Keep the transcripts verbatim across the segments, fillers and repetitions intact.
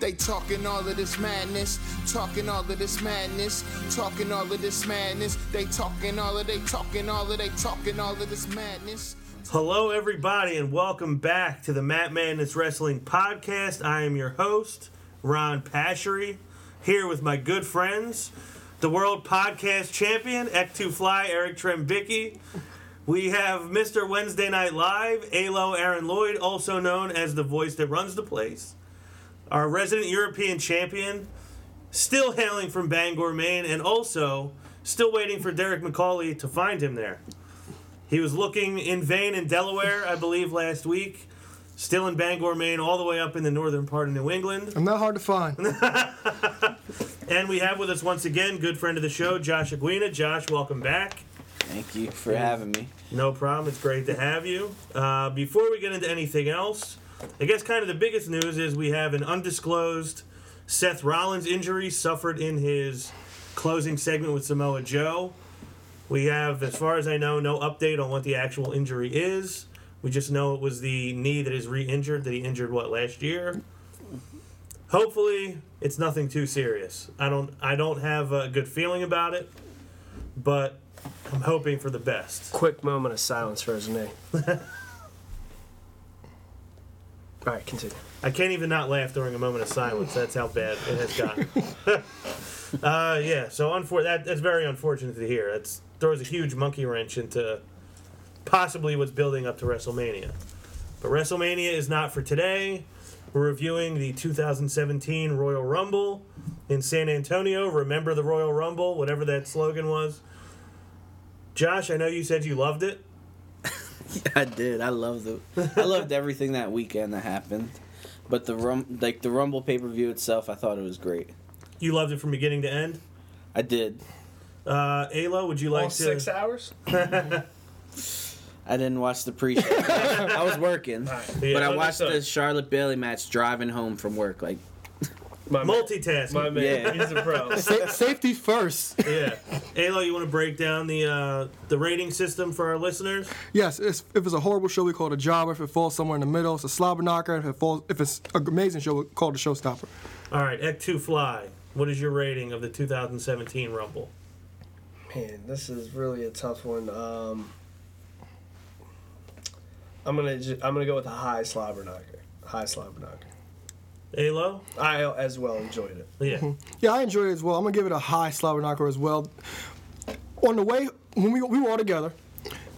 They talking all of this madness, talking all of this madness, talking all of this madness. They talking all of they talking all of they talking all of this madness. Hello, everybody, and welcome back to the Matt Madness Wrestling Podcast. I am your host, Ron Pashery, here with my good friends, the World Podcast Champion, Ek two Fly, Eric Trembicki. We have Mister Wednesday Night Live, Alo Aaron Lloyd, also known as the voice that runs the place. Our resident European champion, still hailing from Bangor, Maine, and also still waiting for Derek McCauley to find him there. He was looking in vain in Delaware, I believe, last week. Still in Bangor, Maine, all the way up in the northern part of New England. I'm not hard to find. And we have with us once again, good friend of the show, Josh Aguina. Josh, welcome back. Thank you for having me. No problem. It's great to have you. Uh, before we get into anything else, I guess kind of the biggest news is we have an undisclosed Seth Rollins injury suffered in his closing segment with Samoa Joe. We have, as far as I know, no update on what the actual injury is. We just know it was the knee that is re-injured, that he injured, what, last year? Hopefully, it's nothing too serious. I don't I don't have a good feeling about it, but I'm hoping for the best. Quick moment of silence for his knee. All right, continue. I can't even not laugh during a moment of silence. That's how bad it has gotten. uh, yeah, so unfor- that, that's very unfortunate to hear. It throws a huge monkey wrench into possibly what's building up to WrestleMania. But WrestleMania is not for today. We're reviewing the two thousand seventeen Royal Rumble in San Antonio. Remember the Royal Rumble, whatever that slogan was. Josh, I know you said you loved it. Yeah, I did. I loved it. I loved everything that weekend that happened. But the rum, like the Rumble pay-per-view itself, I thought it was great. You loved it from beginning to end? I did. Uh, Alo, would you like All to... six hours? I didn't watch the pre-show. I was working. Right. Yeah, but I watched the Charlotte Bailey match driving home from work. Like my multitasking. Man. My man. Yeah. He's a pro. Sa- safety first. Yeah. Alo, you want to break down the uh, the rating system for our listeners? Yes. It's, if it's a horrible show, we call it a jobber. If it falls somewhere in the middle, it's a slobber knocker. If it falls, if it's an amazing show, we call it a showstopper. All right. Ek two Fly, what is your rating of the two thousand seventeen Rumble? Man, this is really a tough one. Um... I'm gonna ju- I'm gonna go with a high slobber knocker, high slobber knocker. Alo, I as well enjoyed it. Yeah, mm-hmm. yeah, I enjoyed it as well. I'm gonna give it a high slobber knocker as well. On the way when we we were all together,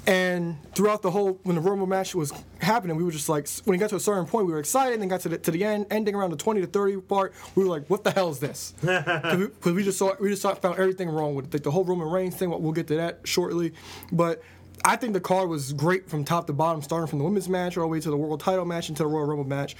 and throughout the whole when the Rumble match was happening, we were just like when it got to a certain point, we were excited, and then got to the to the end, ending around the twenty to thirty part, we were like, what the hell is this? Because we, we just saw we just saw, found everything wrong with it, like the whole Roman Reigns thing. We'll get to that shortly, but. I think the card was great from top to bottom, starting from the women's match all the way to the world title match and to the Royal Rumble match.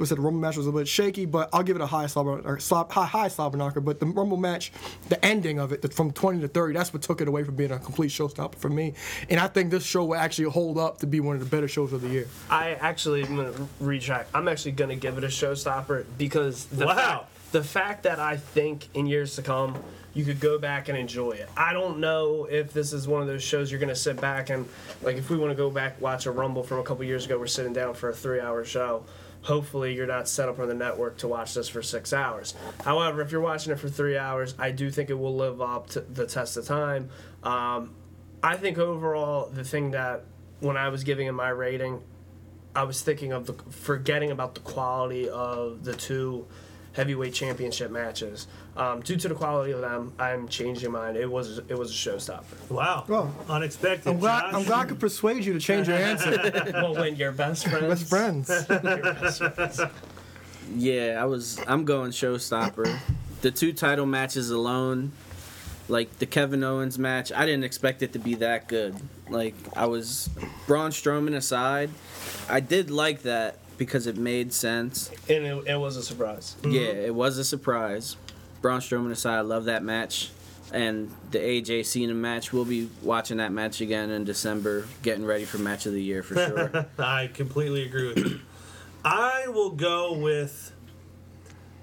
I said the Rumble match was a bit shaky, but I'll give it a high slobber, or slop, high, high slobber knocker. But the Rumble match, the ending of it, the, from twenty to thirty, that's what took it away from being a complete showstopper for me. And I think this show will actually hold up to be one of the better shows of the year. I actually am going to retract. I'm actually going to give it a showstopper because the, wow. fact, the fact that I think in years to come, you could go back and enjoy it. I don't know if this is one of those shows you're going to sit back and, like, if we want to go back watch a Rumble from a couple years ago, we're sitting down for a three-hour show. Hopefully you're not set up on the network to watch this for six hours. However, if you're watching it for three hours, I do think it will live up to the test of time. Um, I think overall the thing that when I was giving it my rating, I was thinking of the forgetting about the quality of the two heavyweight championship matches. Um, due to the quality of them, I'm changing mine. It was it was a showstopper. Wow. Well, unexpected. I'm glad, I'm glad I could persuade you to change your answer. Well, when you're best friends. Best friends. Your best friends. Yeah, I was. I'm going showstopper. The two title matches alone, like the Kevin Owens match, I didn't expect it to be that good. Like I was, Braun Strowman aside, I did like that. Because it made sense. And it, it was a surprise. Mm-hmm. Yeah, it was a surprise. Braun Strowman aside, I love that match. And the A J Cena match, we'll be watching that match again in December, getting ready for Match of the Year for sure. I completely agree with you. I will go with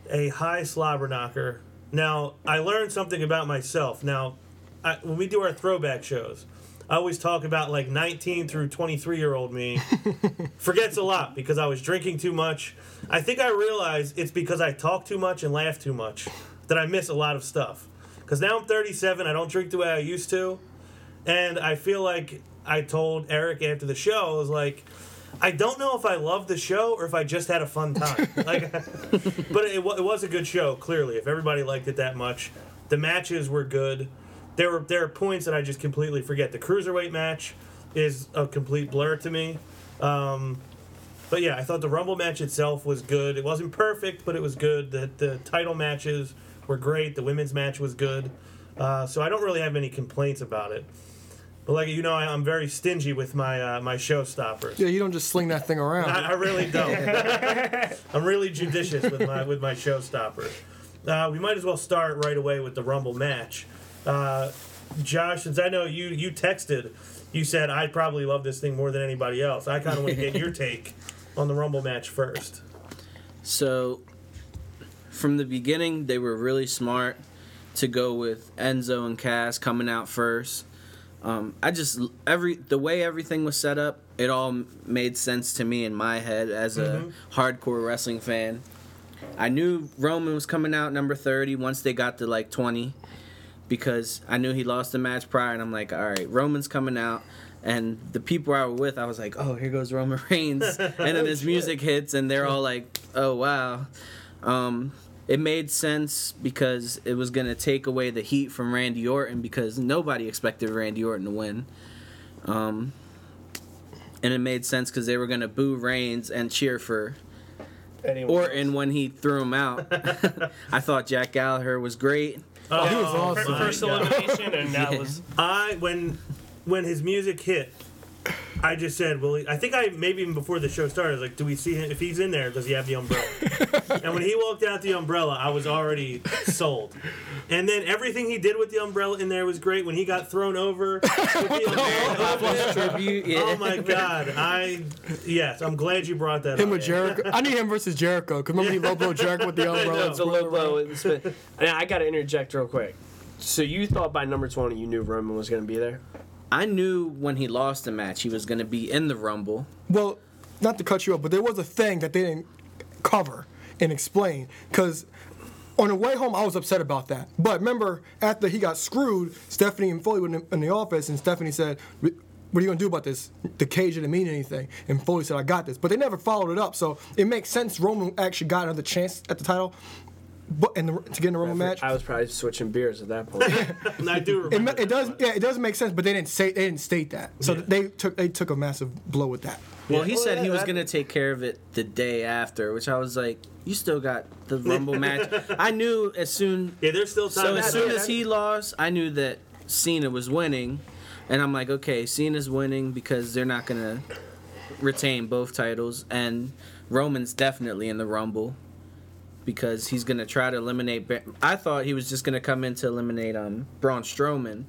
a high slobber knocker. Now, I learned something about myself. Now, I, when we do our throwback shows, I always talk about like nineteen through twenty-three year old me forgets a lot because I was drinking too much. I think I realize it's because I talk too much and laugh too much that I miss a lot of stuff. Because now I'm thirty-seven, I don't drink the way I used to, and I feel like I told Eric after the show, I was like, I don't know if I love the show or if I just had a fun time. Like, but it, it was a good show, clearly, if everybody liked it that much. The matches were good. There were there are points that I just completely forget. The Cruiserweight match is a complete blur to me. Um, but yeah, I thought the Rumble match itself was good. It wasn't perfect, but it was good. The, the title matches were great. The women's match was good. Uh, so I don't really have any complaints about it. But like you know, I, I'm very stingy with my uh, my showstoppers. Yeah, you don't just sling that thing around. I, I really don't. I'm really judicious with my with my showstoppers. Uh, we might as well start right away with the Rumble match. Uh, Josh, since I know you, you texted, you said I probably love this thing more than anybody else. I kind of want to get your take on the Rumble match first. So, from the beginning, they were really smart to go with Enzo and Cass coming out first. Um, I just every the way everything was set up, it all made sense to me in my head as a mm-hmm. hardcore wrestling fan. I knew Roman was coming out number thirty once they got to like twenty, because I knew he lost the match prior, and I'm like, all right, Roman's coming out. And the people I were with, I was like, oh, here goes Roman Reigns. And then his music hits, and they're all like, oh, wow. Um, it made sense because it was going to take away the heat from Randy Orton, because nobody expected Randy Orton to win. Um, and it made sense because they were going to boo Reigns and cheer for Anyone Orton else. When he threw him out. I thought Jack Gallagher was great. Oh, he was awesome. First elimination, and that yeah. was I when when his music hit. I just said, "Well, I think I maybe even before the show started, I was like, do we see him? If he's in there, does he have the umbrella?" And when he walked out the umbrella, I was already sold. And then everything he did with the umbrella in there was great. When he got thrown over, with the tribute. Yeah. Oh my God! I yes, I'm glad you brought that. Him up. With Jericho, I need him versus Jericho. Because remember he low blow Jericho with the umbrella. It's a low blow. Now I got to interject real quick. So you thought by number twenty you knew Roman was going to be there? I knew when he lost the match he was going to be in the Rumble. Well, not to cut you up, but there was a thing that they didn't cover and explain. Because on the way home, I was upset about that. But remember, after he got screwed, Stephanie and Foley were in the office, and Stephanie said, what are you going to do about this? The cage didn't mean anything. And Foley said, I got this. But they never followed it up. So it makes sense Roman actually got another chance at the title. But and the, to get in the Rumble match, I was probably switching beers at that point. And I do remember. It, it does, yeah, it does make sense, but they didn't say they didn't state that, so yeah. they took they took a massive blow with that. Well, he well, said yeah, he was going to take care of it the day after, which I was like, you still got the Rumble match. I knew as soon. Yeah, there's still time. So as soon as he lost, I knew that Cena was winning, and I'm like, okay, Cena's winning because they're not going to retain both titles, and Roman's definitely in the Rumble. Because he's going to try to eliminate... Ba- I thought he was just going to come in to eliminate um, Braun Strowman.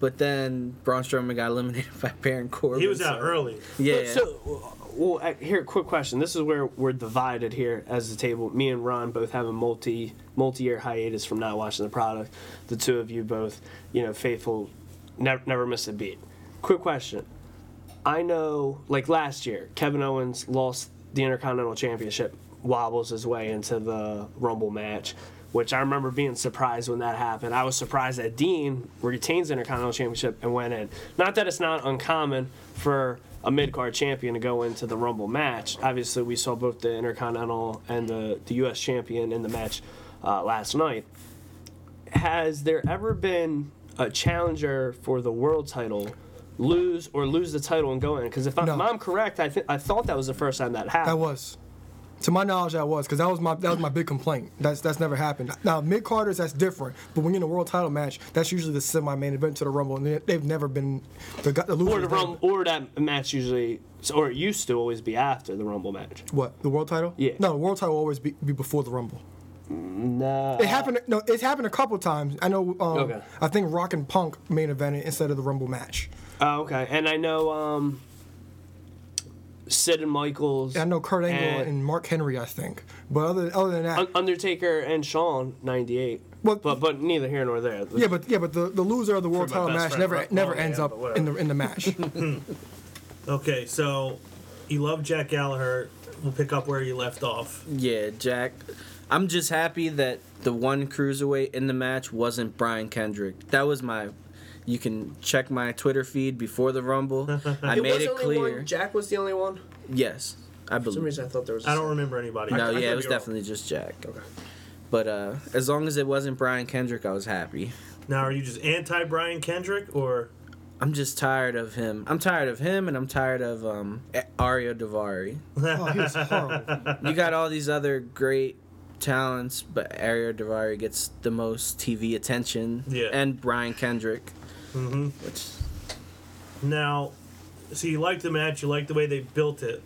But then Braun Strowman got eliminated by Baron Corbin. He was out so. early. Yeah. So, so, well, here, quick question. This is where we're divided here as the table. Me and Ron both have a multi, multi-year hiatus from not watching the product. The two of you both, you know, faithful, never, never miss a beat. Quick question. I know, like last year, Kevin Owens lost the Intercontinental Championship. Wobbles his way into the Rumble match, which I remember being surprised when that happened. I was surprised that Dean retains the Intercontinental Championship and went in. Not that it's not uncommon for a mid-card champion to go into the Rumble match. Obviously, we saw both the Intercontinental and the, the U S champion in the match uh, last night. Has there ever been a challenger for the world title lose or lose the title and go in? Because if I'm, no. I'm correct, I, th- I thought that was the first time that happened. That was. To my knowledge, I was, because that was my that was my big complaint. That's that's never happened. Now, mid-carders, that's different. But when you're in a world title match, that's usually the semi-main event to the Rumble, and they, they've never been the, the loser. Or the Rumble, or that match usually, or it used to always be after the Rumble match. What, the world title? Yeah. No, the world title will always be, be before the Rumble. No. It happened. No, it's happened a couple times. I know. Um, okay. I think Rock and Punk main evented instead of the Rumble match. Oh, okay. And I know. Um, Sid and Michaels. Yeah, I know Kurt Angle and, and Mark Henry, I think. But other other than that, Undertaker and Shawn ninety-eight. Well, but but neither here nor there. Yeah, but yeah, but the, the loser of the world title match friend, never Rock never Rock ends up in the in the match. Okay, so you love Jack Gallagher. We'll pick up where you left off. Yeah, Jack. I'm just happy that the one cruiserweight in the match wasn't Brian Kendrick. That was my. You can check my Twitter feed before the Rumble. I it made was it only clear. One. Jack was the only one? Yes. I believe. For some reason I thought there was a I don't second. Remember anybody. No, I, yeah, I it was definitely wrong. Just Jack. Okay. But uh, as long as it wasn't Brian Kendrick, I was happy. Now, are you just anti-Brian Kendrick, or? I'm just tired of him. I'm tired of him, and I'm tired of um, Ario Daivari. Oh, he was horrible. You got all these other great talents, but Ario Daivari gets the most T V attention. Yeah. And Brian Kendrick. Mm-hmm. Which... Now, so you like the match, you like the way they built it.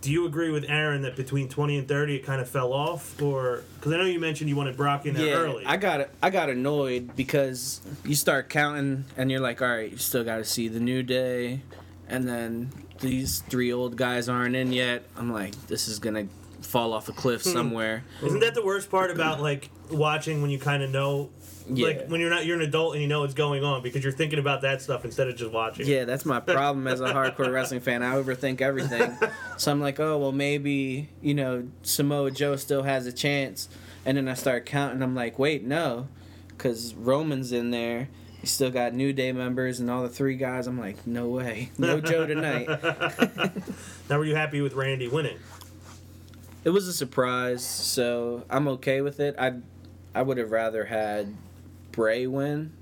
Do you agree with Aaron that between twenty and thirty it kind of fell off, or because I know you mentioned you wanted Brock in there yeah, early? I got I got annoyed because you start counting and you're like, all right, you still got to see the New Day, and then these three old guys aren't in yet. I'm like, this is gonna fall off a cliff somewhere. Isn't that the worst part about like watching when you kind of know? Yeah. Like when you're not, you're an adult and you know what's going on because you're thinking about that stuff instead of just watching. Yeah, that's my problem as a hardcore wrestling fan. I overthink everything. So I'm like, oh well, maybe you know Samoa Joe still has a chance, and then I start counting. I'm like, wait, no, because Roman's in there. You still got New Day members and all the three guys. I'm like, no way, no Joe tonight. Now, were you happy with Randy winning? It was a surprise, so I'm okay with it. I, I would have rather had Bray win,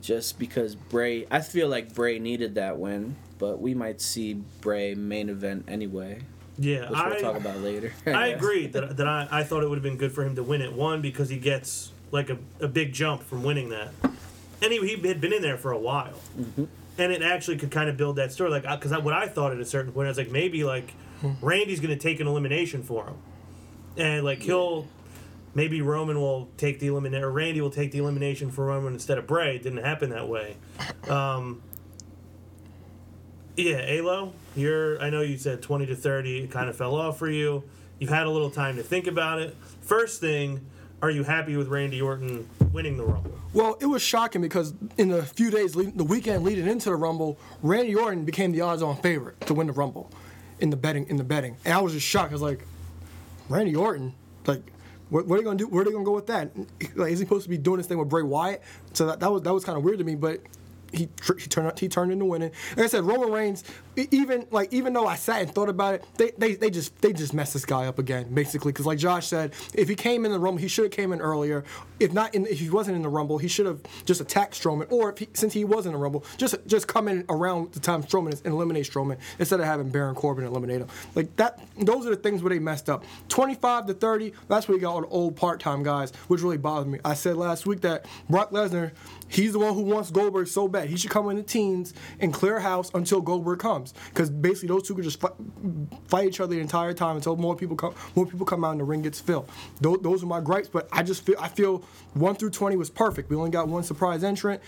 just because Bray, I feel like Bray needed that win, but we might see Bray main event anyway. Yeah, which I, we'll talk about later. I, I agree that that I, I thought it would have been good for him to win it. One, because he gets like a, a big jump from winning that, and he, he had been in there for a while, mm-hmm. and it actually could kind of build that story. Like, because what I thought at a certain point, I was like, maybe like Randy's gonna take an elimination for him, and like yeah. he'll. Maybe Roman will take the elimination, or Randy will take the elimination for Roman instead of Bray. It didn't happen that way. Um, yeah, Alo, you're. I know you said twenty to thirty. It kind of fell off for you. You've had a little time to think about it. First thing, are you happy with Randy Orton winning the Rumble? Well, it was shocking because in the few days, lead, the weekend leading into the Rumble, Randy Orton became the odds-on favorite to win the Rumble in the betting. In the betting, and I was just shocked. I was like, Randy Orton, like. What, what are they gonna do? Where are they gonna go with that? Like, is he supposed to be doing this thing with Bray Wyatt? So that, that was that was kind of weird to me, but he he turned he turned into winning. Like I said, Roman Reigns, even like even though I sat and thought about it, they they, they just they just messed this guy up again, basically. Because like Josh said, if he came in the Rumble, he should have came in earlier. If not, in, if he wasn't in the Rumble, he should have just attacked Strowman, or if he, since he was in the Rumble, just just come in around the time Strowman is and eliminate Strowman instead of having Baron Corbin eliminate him. Like that, those are the things where they messed up. Twenty-five to thirty, that's where you got all the old part-time guys, which really bothered me. I said last week that Brock Lesnar, he's the one who wants Goldberg so bad. He should come in the teens and clear house until Goldberg comes, because basically those two could just fight, fight each other the entire time until more people come, more people come out and the ring gets filled. Those, those are my gripes, but I just feel I feel one through twenty was perfect. We only got one surprise entrant.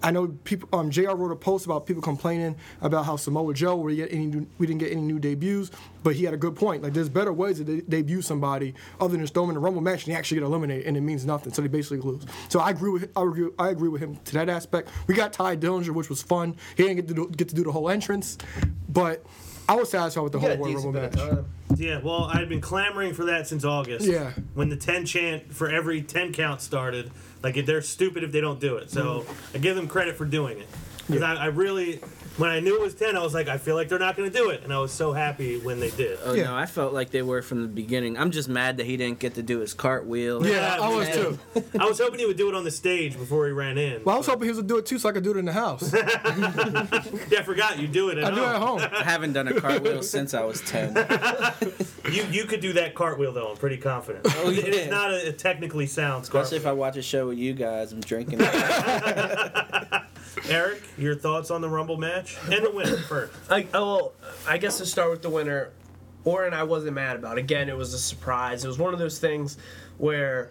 I know people. Um, J R wrote a post about people complaining about how Samoa Joe we get any new, we didn't get any new debuts, but he had a good point. Like there's better ways to de- debut somebody other than just throw them in the Rumble match and they actually get eliminated and it means nothing. So they basically lose. So I agree with I agree, I agree with him to that aspect. We got Ty Dillinger, which was fun. He didn't get to do, get to do the whole entrance, but I was satisfied with the whole Royal Rumble match. Yeah, well, I've been clamoring for that since August. Yeah. When the ten chant for every ten count started, like they're stupid if they don't do it. So mm. I give them credit for doing it. Because yeah. I, I really, when I knew it was ten, I was like, I feel like they're not going to do it. And I was so happy when they did. Oh, yeah. No, I felt like they were from the beginning. I'm just mad that he didn't get to do his cartwheel. Yeah, I, I was too. I was hoping he would do it on the stage before he ran in. Well, but. I was hoping he would do it too so I could do it in the house. Yeah, I forgot you do it at I home. I do it at home. I haven't done a cartwheel since I was ten. You you could do that cartwheel, though. I'm pretty confident. Oh, yeah. It's not a, a technically sound cartwheel. Especially if I watch a show with you guys. I'm drinking. Eric, your thoughts on the Rumble match? And the winner first. I, oh, well, I guess to start with the winner, Orton I wasn't mad about. Again, it was a surprise. It was one of those things where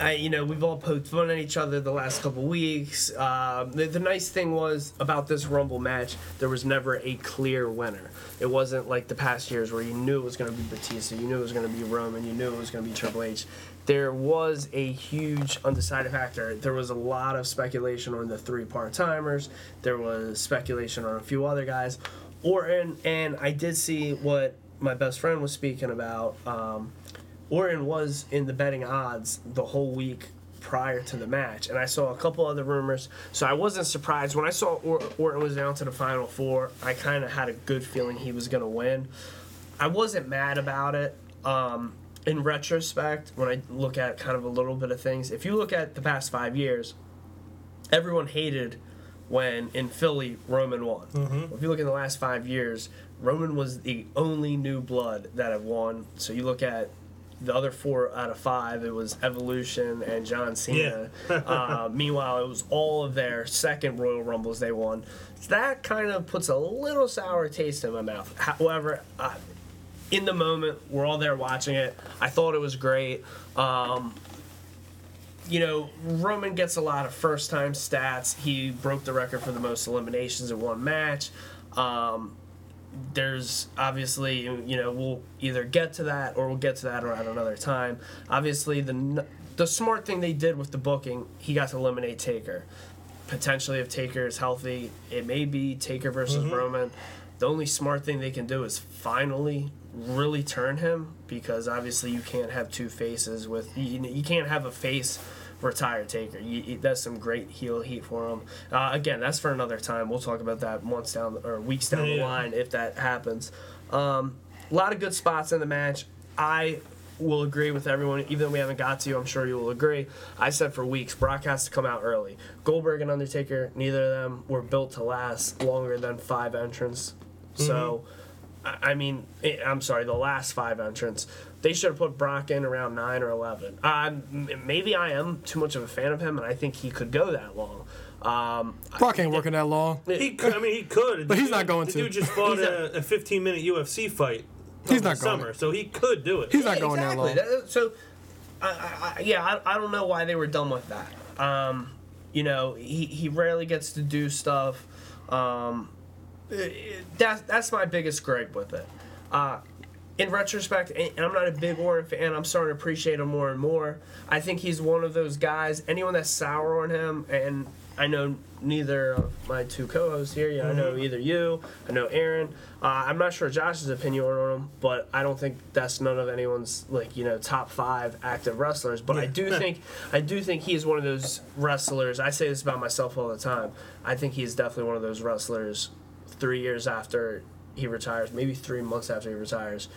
I, you know, we've all poked fun at each other the last couple weeks. Uh, the, the nice thing was about this Rumble match, there was never a clear winner. It wasn't like the past years where you knew it was going to be Batista, you knew it was going to be Roman, you knew it was going to be Triple H. There was a huge undecided factor. There was a lot of speculation on the three part-timers. There was speculation on a few other guys. Orton, and I did see what my best friend was speaking about. Um, Orton was in the betting odds the whole week prior to the match, and I saw a couple other rumors, so I wasn't surprised. When I saw or- Orton was down to the Final Four, I kind of had a good feeling he was going to win. I wasn't mad about it. Um, in retrospect, when I look at kind of a little bit of things, if you look at the past five years, everyone hated when in Philly, Roman won. Mm-hmm. If you look in the last five years, Roman was the only new blood that have won. So you look at the other four out of five, it was Evolution and John Cena. Yeah. uh, meanwhile, it was all of their second Royal Rumbles they won. So that kind of puts a little sour taste in my mouth. However, uh, in the moment, we're all there watching it. I thought it was great. Um, You know, Roman gets a lot of first-time stats. He broke the record for the most eliminations in one match. Um, there's obviously, you know, we'll either get to that or we'll get to that at another time. Obviously, the the smart thing they did with the booking, he got to eliminate Taker. Potentially, if Taker is healthy, it may be Taker versus mm-hmm. Roman. The only smart thing they can do is finally really turn him, because obviously you can't have two faces with, you, you can't have a face retire Taker. You, that's some great heel heat for him. Uh, again, that's for another time. We'll talk about that months down or weeks down yeah. the line if that happens. Um, a lot of good spots in the match. I will agree with everyone, even though we haven't got to you, I'm sure you will agree. I said for weeks, Brock has to come out early. Goldberg and Undertaker, neither of them were built to last longer than five entrants. Mm-hmm. So, I mean, I'm sorry, the last five entrants. They should have put Brock in around nine or eleven. Uh, maybe I am too much of a fan of him, and I think he could go that long. Um, Brock ain't working that long. He could, I mean, he could. But he's not going to. The dude just fought a, a fifteen-minute U F C fight he's not summer, going. So he could do it. He's not yeah, going exactly. that long. So, I, I, yeah, I, I don't know why they were done with that. Um, you know, he, he rarely gets to do stuff. Um That's, that's my biggest gripe with it. Uh, in retrospect, and I'm not a big Orton fan, I'm starting to appreciate him more and more. I think he's one of those guys, anyone that's sour on him, and I know neither of my two co-hosts here, yeah, I know either you, I know Aaron. Uh, I'm not sure Josh's opinion on him, but I don't think that's none of anyone's, like, you know, top five active wrestlers. But yeah. I do think I do think he is one of those wrestlers. I say this about myself all the time. I think he is definitely one of those wrestlers three years after he retires, maybe three months after he retires,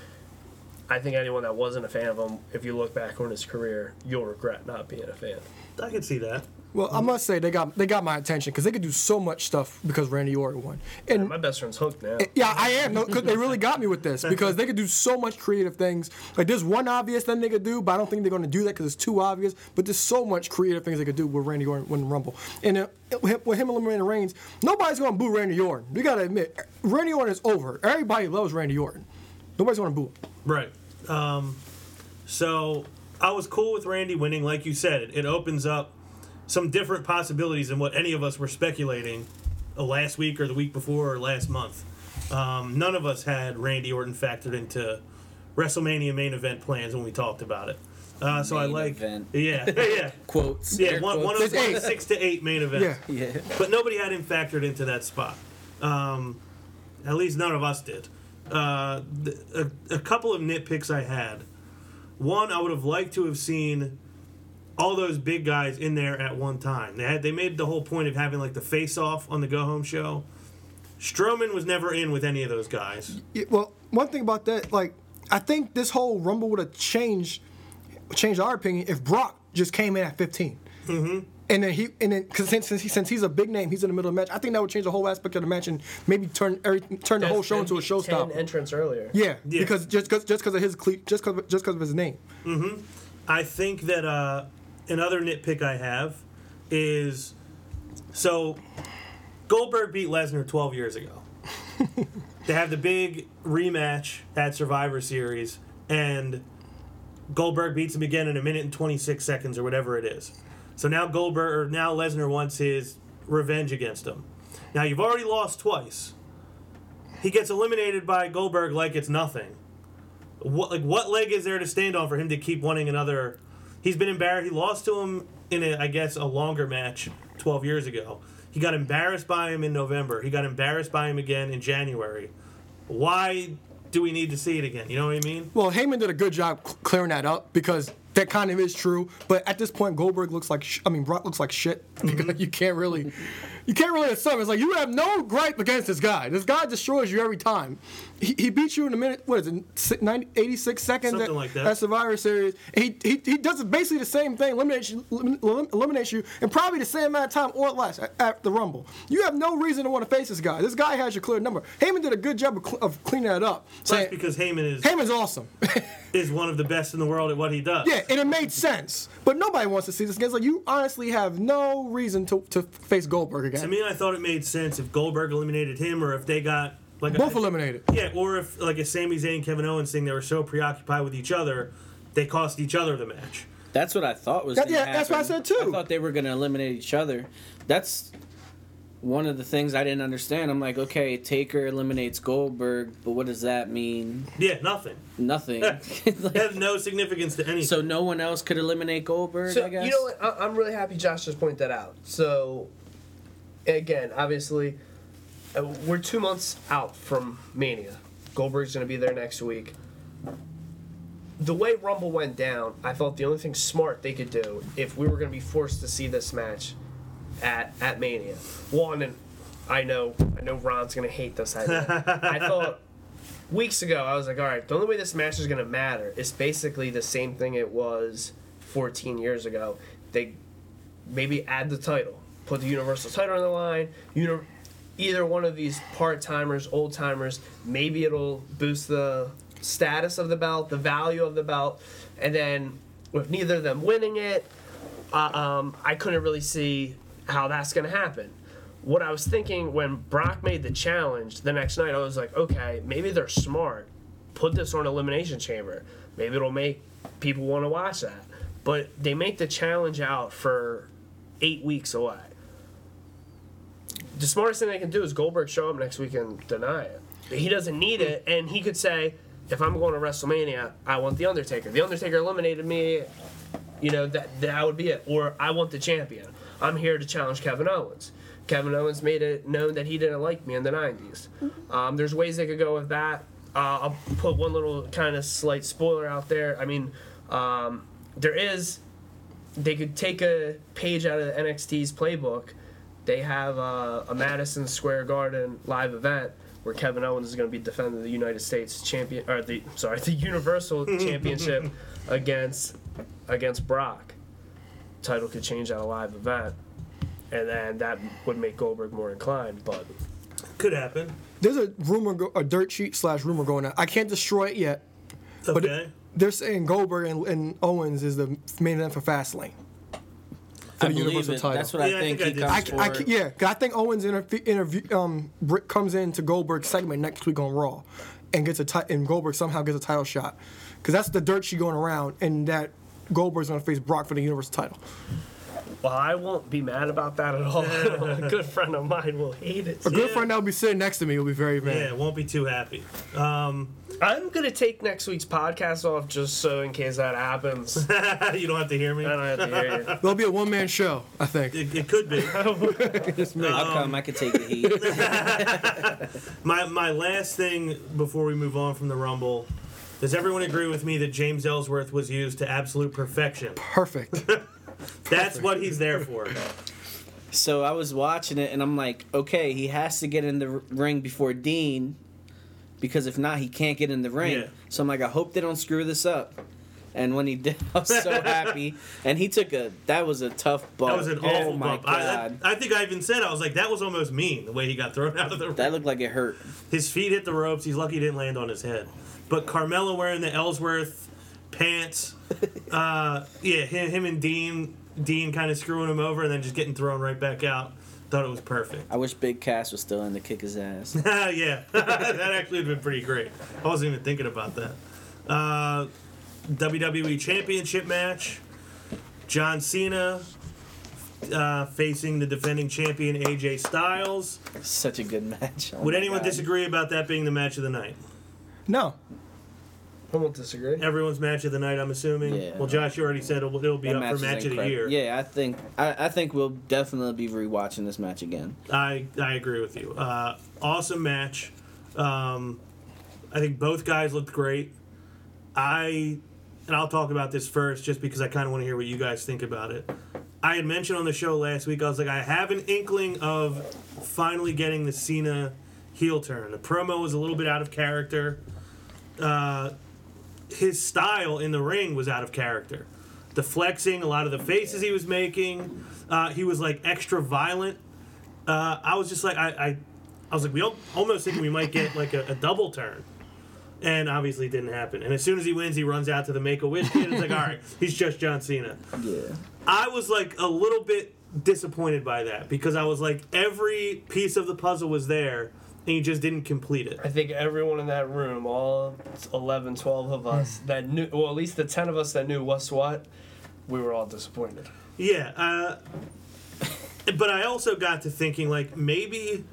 I think anyone that wasn't a fan of him, if you look back on his career, you'll regret not being a fan. I can see that. Well, I must say, they got they got my attention, because they could do so much stuff because Randy Orton won. And yeah, my best friend's hooked now. And, yeah, I am, because no, they really got me with this, because they could do so much creative things. Like, there's one obvious thing they could do, but I don't think they're going to do that because it's too obvious, but there's so much creative things they could do with Randy Orton winning the Rumble. And uh, with him eliminating Reigns, nobody's going to boo Randy Orton. You got to admit, Randy Orton is over. Everybody loves Randy Orton. Nobody's going to boo him. Right. Um, so, I was cool with Randy winning, like you said. It opens up some different possibilities than what any of us were speculating last week or the week before or last month. Um, none of us had Randy Orton factored into WrestleMania main event plans when we talked about it. Uh, so main I like, event. yeah, yeah, quotes, yeah, one, quotes. one of those six to eight main events. Yeah. yeah, but nobody had him factored into that spot. Um, at least none of us did. Uh, a, a couple of nitpicks I had. One, I would have liked to have seen all those big guys in there at one time. They had they made the whole point of having, like, the face-off on the go-home show. Strowman was never in with any of those guys. Yeah, well, one thing about that, like, I think this whole Rumble would have changed, changed our opinion if Brock just came in at fifteen. Mm-hmm. And then he, and then because since since, he, since he's a big name, he's in the middle of the match. I think that would change the whole aspect of the match and maybe turn every, turn the That's whole show into a showstopper. Ten entrants earlier. Yeah, yeah. because just because just because of his just cause, just because of his name. Mm-hmm. I think that uh, another nitpick I have is, so Goldberg beat Lesnar twelve years ago. They have the big rematch at Survivor Series, and Goldberg beats him again in a minute and twenty-six seconds or whatever it is. So now Goldberg, or now Lesnar wants his revenge against him. Now you've already lost twice. He gets eliminated by Goldberg like it's nothing. What, like, what leg is there to stand on for him to keep wanting another? He's been embarrassed. He lost to him in, a, I guess, a longer match twelve years ago. He got embarrassed by him in November. He got embarrassed by him again in January. Why do we need to see it again? You know what I mean? Well, Heyman did a good job clearing that up because that kind of is true. But at this point, Goldberg looks like sh- I mean, Brock looks like shit. Mm-hmm. you can't really, you can't really assume. It's like you have no gripe against this guy. This guy destroys you every time. He, he beats you in a minute. What is it? ninety, eighty-six seconds. Something at, like that. At Survivor Series. He he he does basically the same thing. Eliminates you, eliminates you, and probably the same amount of time or less at, at the Rumble. You have no reason to want to face this guy. This guy has your clear number. Heyman did a good job of, cl- of cleaning that up. So that's because Heyman is Heyman's awesome. is one of the best in the world at what he does. Yeah, and it made sense. But nobody wants to see this again. It's like, you honestly have no reason to, to face Goldberg again. To me, I thought it made sense if Goldberg eliminated him or if they got... like both a, eliminated. Yeah, or if, like, a Sami Zayn, Kevin Owens thing, they were so preoccupied with each other, they cost each other the match. That's what I thought was that, yeah, happen. That's what I said, too. I thought they were going to eliminate each other. That's one of the things I didn't understand. I'm like, okay, Taker eliminates Goldberg, but what does that mean? Yeah, nothing. Nothing. It has no significance to anything. So no one else could eliminate Goldberg, so, I guess? You know what? I- I'm really happy Josh just pointed that out. So, again, obviously, uh, we're two months out from Mania. Goldberg's going to be there next week. The way Rumble went down, I felt the only thing smart they could do if we were going to be forced to see this match At, at Mania. One, and I know I know Ron's going to hate this idea. I thought weeks ago, I was like, all right, the only way this match is going to matter is basically the same thing it was fourteen years ago. They maybe add the title, put the Universal title on the line, uni- either one of these part-timers, old-timers, maybe it'll boost the status of the belt, the value of the belt, and then with neither of them winning it, uh, um, I couldn't really see how that's going to happen. What I was thinking when Brock made the challenge the next night, I was like, okay, maybe they're smart. Put this on Elimination Chamber. Maybe it'll make people want to watch that. But they make the challenge out for eight weeks away. The smartest thing they can do is Goldberg show up next week and deny it. He doesn't need it, and he could say, if I'm going to WrestleMania, I want The Undertaker. The Undertaker eliminated me. You know, that that would be it. Or I want the champion. I'm here to challenge Kevin Owens. Kevin Owens made it known that he didn't like me in the nineties. Um, there's ways they could go with that. Uh, I'll put one little kind of slight spoiler out there. I mean, um, there is... They could take a page out of N X T's playbook. They have uh, a Madison Square Garden live event where Kevin Owens is going to be defending the United States champion... Or the sorry, the Universal Championship against against Brock. Title could change at a live event, and then that would make Goldberg more inclined, but could happen. There's a rumor, go- a dirt sheet slash rumor going on. I can't destroy it yet, okay. But it, they're saying Goldberg and, and Owens is the main event for Fastlane. For I the Universal it. Title. That's what yeah, I think. I think he I comes I, I, yeah, I think Owens interfe- interview um comes into Goldberg's segment next week on Raw, and gets a ti- and Goldberg somehow gets a title shot, because that's the dirt sheet going around, and that Goldberg's going to face Brock for the Universal title. Well, I won't be mad about that at all. A good friend of mine will hate it. A good yeah. friend that will be sitting next to me will be very mad. Yeah, won't be too happy. Um, I'm going to take next week's podcast off just so in case that happens. You don't have to hear me? I don't have to hear you. There'll be a one-man show, I think. It, it could be. No, I'll um, come. I could take the heat. my, my last thing before we move on from the Rumble... Does everyone agree with me that James Ellsworth was used to absolute perfection? Perfect. That's what he's there for. So I was watching it, and I'm like, okay, he has to get in the ring before Dean, because if not, he can't get in the ring. Yeah. So I'm like, I hope they don't screw this up. And when he did, I was so happy. And he took a, that was a tough bump. That was an awful oh my bump. God. I, I think I even said, I was like, that was almost mean, the way he got thrown out of the ring. That looked like it hurt. His feet hit the ropes. He's lucky he didn't land on his head. But Carmella wearing the Ellsworth pants, uh, yeah, him, him and Dean, Dean kind of screwing him over and then just getting thrown right back out. Thought it was perfect. I wish Big Cass was still in to kick his ass. Yeah, that actually would have been pretty great. I wasn't even thinking about that. Uh, W W E Championship match. John Cena uh, facing the defending champion A J Styles. Such a good match. Oh Would anyone God. disagree about that being the match of the night? No. I won't disagree. Everyone's match of the night, I'm assuming. Yeah, well, Josh, you already said it'll, it'll be up for match of the year. Yeah, I think I, I think we'll definitely be rewatching this match again. I I agree with you. Uh, awesome match. Um, I think both guys looked great. I and I'll talk about this first, just because I kind of want to hear what you guys think about it. I had mentioned on the show last week, I was like, I have an inkling of finally getting the Cena heel turn. The promo was a little bit out of character. Uh, his style in the ring was out of character. The flexing, a lot of the faces he was making, uh, he was like extra violent. Uh, I was just like, I, I, I was like, we all, almost thinking we might get like a, a double turn, and obviously it didn't happen. And as soon as he wins, he runs out to the Make-A-Wish kid. It's like, all right, he's just John Cena. Yeah. I was like a little bit disappointed by that, because I was like, every piece of the puzzle was there, and he just didn't complete it. I think everyone in that room, all eleven, twelve of us, that knew, well, at least the ten of us that knew what's what, we were all disappointed. Yeah. Uh, but I also got to thinking, like, maybe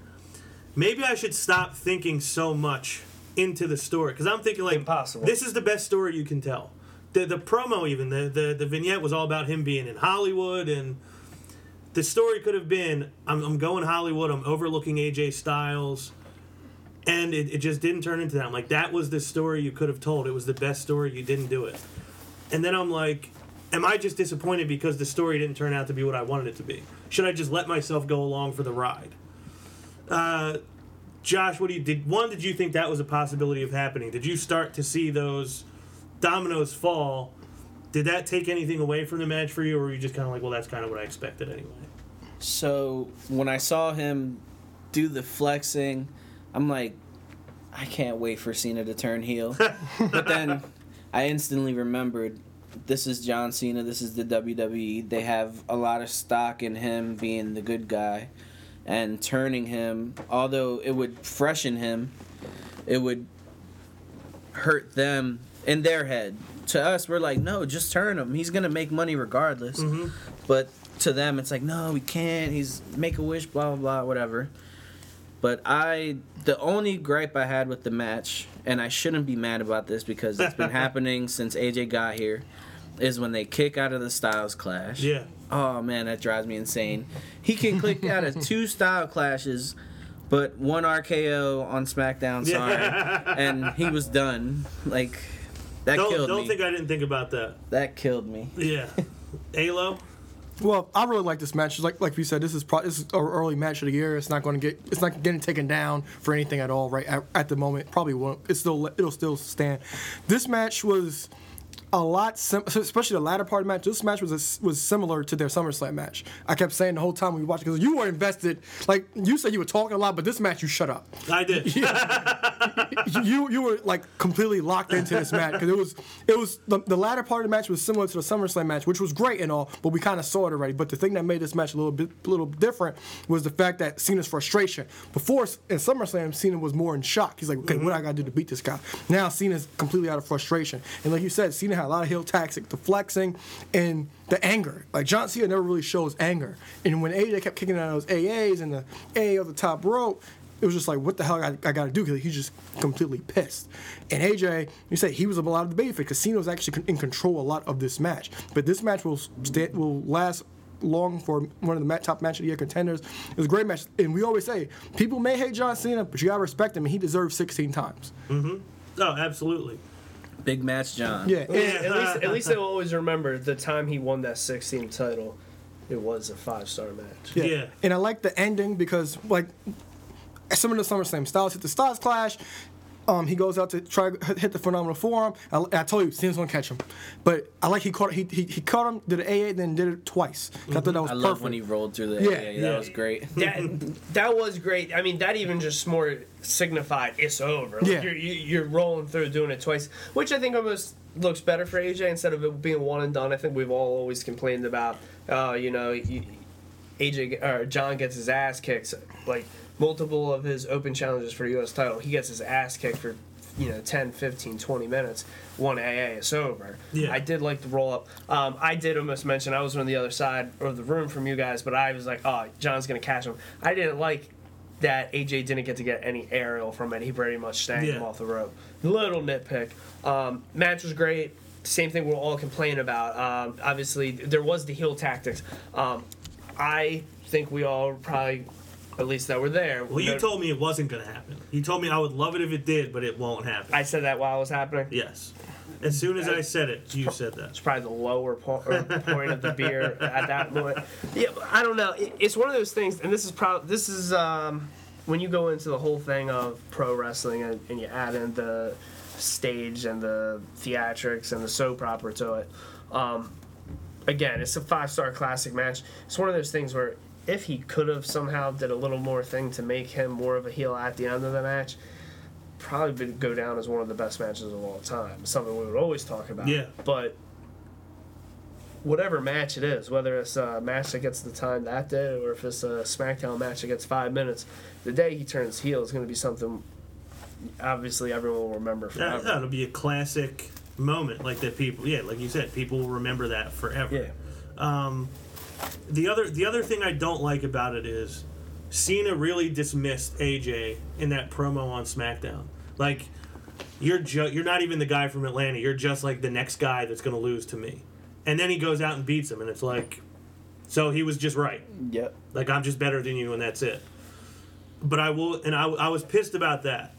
maybe I should stop thinking so much into the story. Because I'm thinking, like, Impossible. This is the best story you can tell. The the promo, even, the, the, the vignette was all about him being in Hollywood, and the story could have been, I'm, I'm going Hollywood, I'm overlooking A J Styles. And it, it just didn't turn into that. I'm like, that was the story you could have told. It was the best story. You didn't do it. And then I'm like, am I just disappointed because the story didn't turn out to be what I wanted it to be? Should I just let myself go along for the ride? Uh, Josh, what do you did? One, did you think that was a possibility of happening? Did you start to see those dominoes fall? Did that take anything away from the match for you, or were you just kind of like, well, that's kind of what I expected anyway? So when I saw him do the flexing, I'm like, I can't wait for Cena to turn heel. But then I instantly remembered, this is John Cena, this is the W W E. They have a lot of stock in him being the good guy. And turning him, although it would freshen him, it would hurt them in their head. To us, we're like, no, just turn him. He's going to make money regardless. Mm-hmm. But to them, it's like, no, we can't. He's Make-A-Wish, blah, blah, blah, whatever. But I, the only gripe I had with the match, and I shouldn't be mad about this because it's been happening since A J got here, is when they kick out of the Styles Clash. Yeah. Oh, man, that drives me insane. He can kick out of two Style Clashes, but one R K O on SmackDown, sorry, yeah. And he was done. Like, that don't, killed don't me. Don't think I didn't think about that. That killed me. Yeah. Alo? Well, I really like this match. Like like we said, this is pro- this is an early match of the year. It's not going to get it's not getting taken down for anything at all right at, at the moment. Probably won't. It's still it'll still stand. This match was a lot, sim- especially the latter part of the match. This match was a, was similar to their SummerSlam match. I kept saying the whole time we watched, because you were invested. Like you said, you were talking a lot, but this match you shut up. I did. Yeah. you you were like completely locked into this match, because it was it was the, the latter part of the match was similar to the SummerSlam match, which was great and all, but we kind of saw it already. But the thing that made this match a little bit little different was the fact that Cena's frustration. Before in SummerSlam, Cena was more in shock. He's like, okay, mm-hmm. what do I got to do to beat this guy? Now Cena's completely out of frustration, and like you said, Cena had a lot of heel tactics, the flexing and the anger. Like, John Cena never really shows anger. And when A J kept kicking out those A As and the A A of the top rope, it was just like, what the hell I, I got to do? Because he's just completely pissed. And A J, you say, he was a lot of the baby because Cena was actually in control a lot of this match. But this match will st- will last long for one of the top match of the year contenders. It was a great match. And we always say, people may hate John Cena, but you got to respect him, and he deserves sixteen times. Mm-hmm. Oh, absolutely. Big match, John. Yeah, yeah. At least, at least they'll always remember the time he won that six-team title. It was a five-star match. Yeah. yeah, and I like the ending because, like, some of the SummerSlam, Styles hit the Styles Clash. Um, he goes out to try hit the Phenomenal Forearm. I, I told you, Cena's gonna catch him, but I like he caught he he, he caught him, did an A A, then did it twice. Mm-hmm. I thought that was I perfect. I love when he rolled through the yeah. A A. That yeah. was great. That that was great. I mean, that even just more signified it's over. Like yeah. you're, you, you're rolling through, doing it twice, which I think almost looks better for A J instead of it being one and done. I think we've all always complained about, uh, you know, A J or John gets his ass kicked, like. Multiple of his open challenges for the U S title, he gets his ass kicked for you know, ten, fifteen, twenty minutes, one A A is over. Yeah. I did like the roll-up. Um, I did almost mention, I was on the other side of the room from you guys, but I was like, oh, John's going to catch him. I didn't like that A J didn't get to get any aerial from it. He pretty much snagged yeah. him off the rope. Little nitpick. Um, match was great. Same thing we'll all complain about. Um, obviously, there was the heel tactics. Um, I think we all probably... At least that we're there. Well, you told me it wasn't going to happen. You told me I would love it if it did, but it won't happen. I said that while it was happening? Yes. As soon as I, I said it, you pro- said that. It's probably the lower po- point of the beer at that moment. Yeah, I don't know. It, it's one of those things, and this is probably this is um, when you go into the whole thing of pro wrestling and, and you add in the stage and the theatrics and the soap opera to it. Um, again, it's a five-star classic match. It's one of those things where if he could have somehow did a little more thing to make him more of a heel at the end of the match, probably would go down as one of the best matches of all time. Something we would always talk about. Yeah. But whatever match it is, whether it's a match that gets the time that day or if it's a SmackDown match that gets five minutes, the day he turns heel is going to be something obviously everyone will remember forever. Yeah, it'll be a classic moment like that people, yeah, like you said, people will remember that forever. Yeah. Um, The other the other thing I don't like about it is Cena really dismissed A J in that promo on SmackDown. Like, you're ju- you're not even the guy from Atlanta. You're just, like, the next guy that's going to lose to me. And then he goes out and beats him, and it's like, so he was just right. Yep. Like, I'm just better than you, and that's it. But I will, and I, I was pissed about that.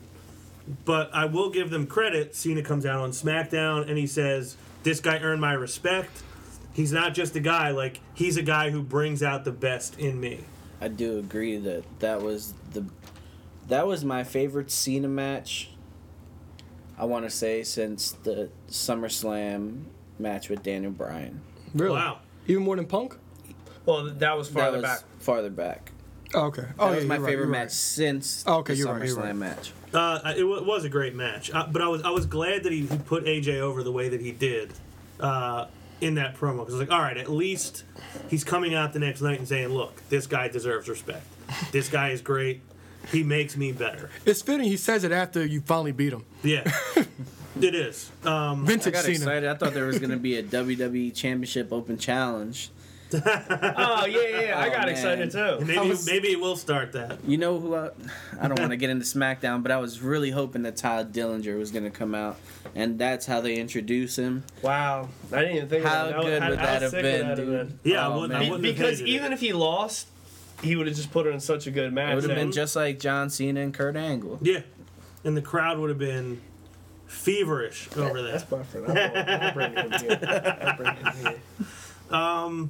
But I will give them credit. Cena comes out on SmackDown, and he says, this guy earned my respect. He's not just a guy. Like, he's a guy who brings out the best in me. I do agree that that was the that was my favorite Cena match, I want to say, since the SummerSlam match with Daniel Bryan. Really? Wow. Even more than Punk? Well, that was farther that was back. farther back. Oh, okay. Oh, that yeah, was my favorite right, match right. since oh, okay, the SummerSlam right, right. match. Uh, it w- was a great match. Uh, but I was I was glad that he, he put A J over the way that he did. Uh... In that promo, because I was like, all right, at least he's coming out the next night and saying, look, this guy deserves respect. This guy is great. He makes me better. It's fitting he says it after you finally beat him. Yeah, it is. Um, Vintage I got Cena. excited. I thought there was going to be a W W E Championship Open Challenge. oh, yeah, yeah, yeah. I got oh, excited, too. Maybe was, maybe we'll start that. You know who I... I don't want to get into SmackDown, but I was really hoping that Todd Dillinger was going to come out, and that's how they introduce him. Wow. I didn't even think how of that. How good I, would I, that I have been, that dude? Been. Yeah, oh, I wouldn't, I wouldn't Because have even it. if he lost, he would have just put her in such a good match. It would have been just like John Cena and Kurt Angle. Yeah. And the crowd would have been feverish over that. That's my friend. I'll bring him here. I'll bring him here. Um...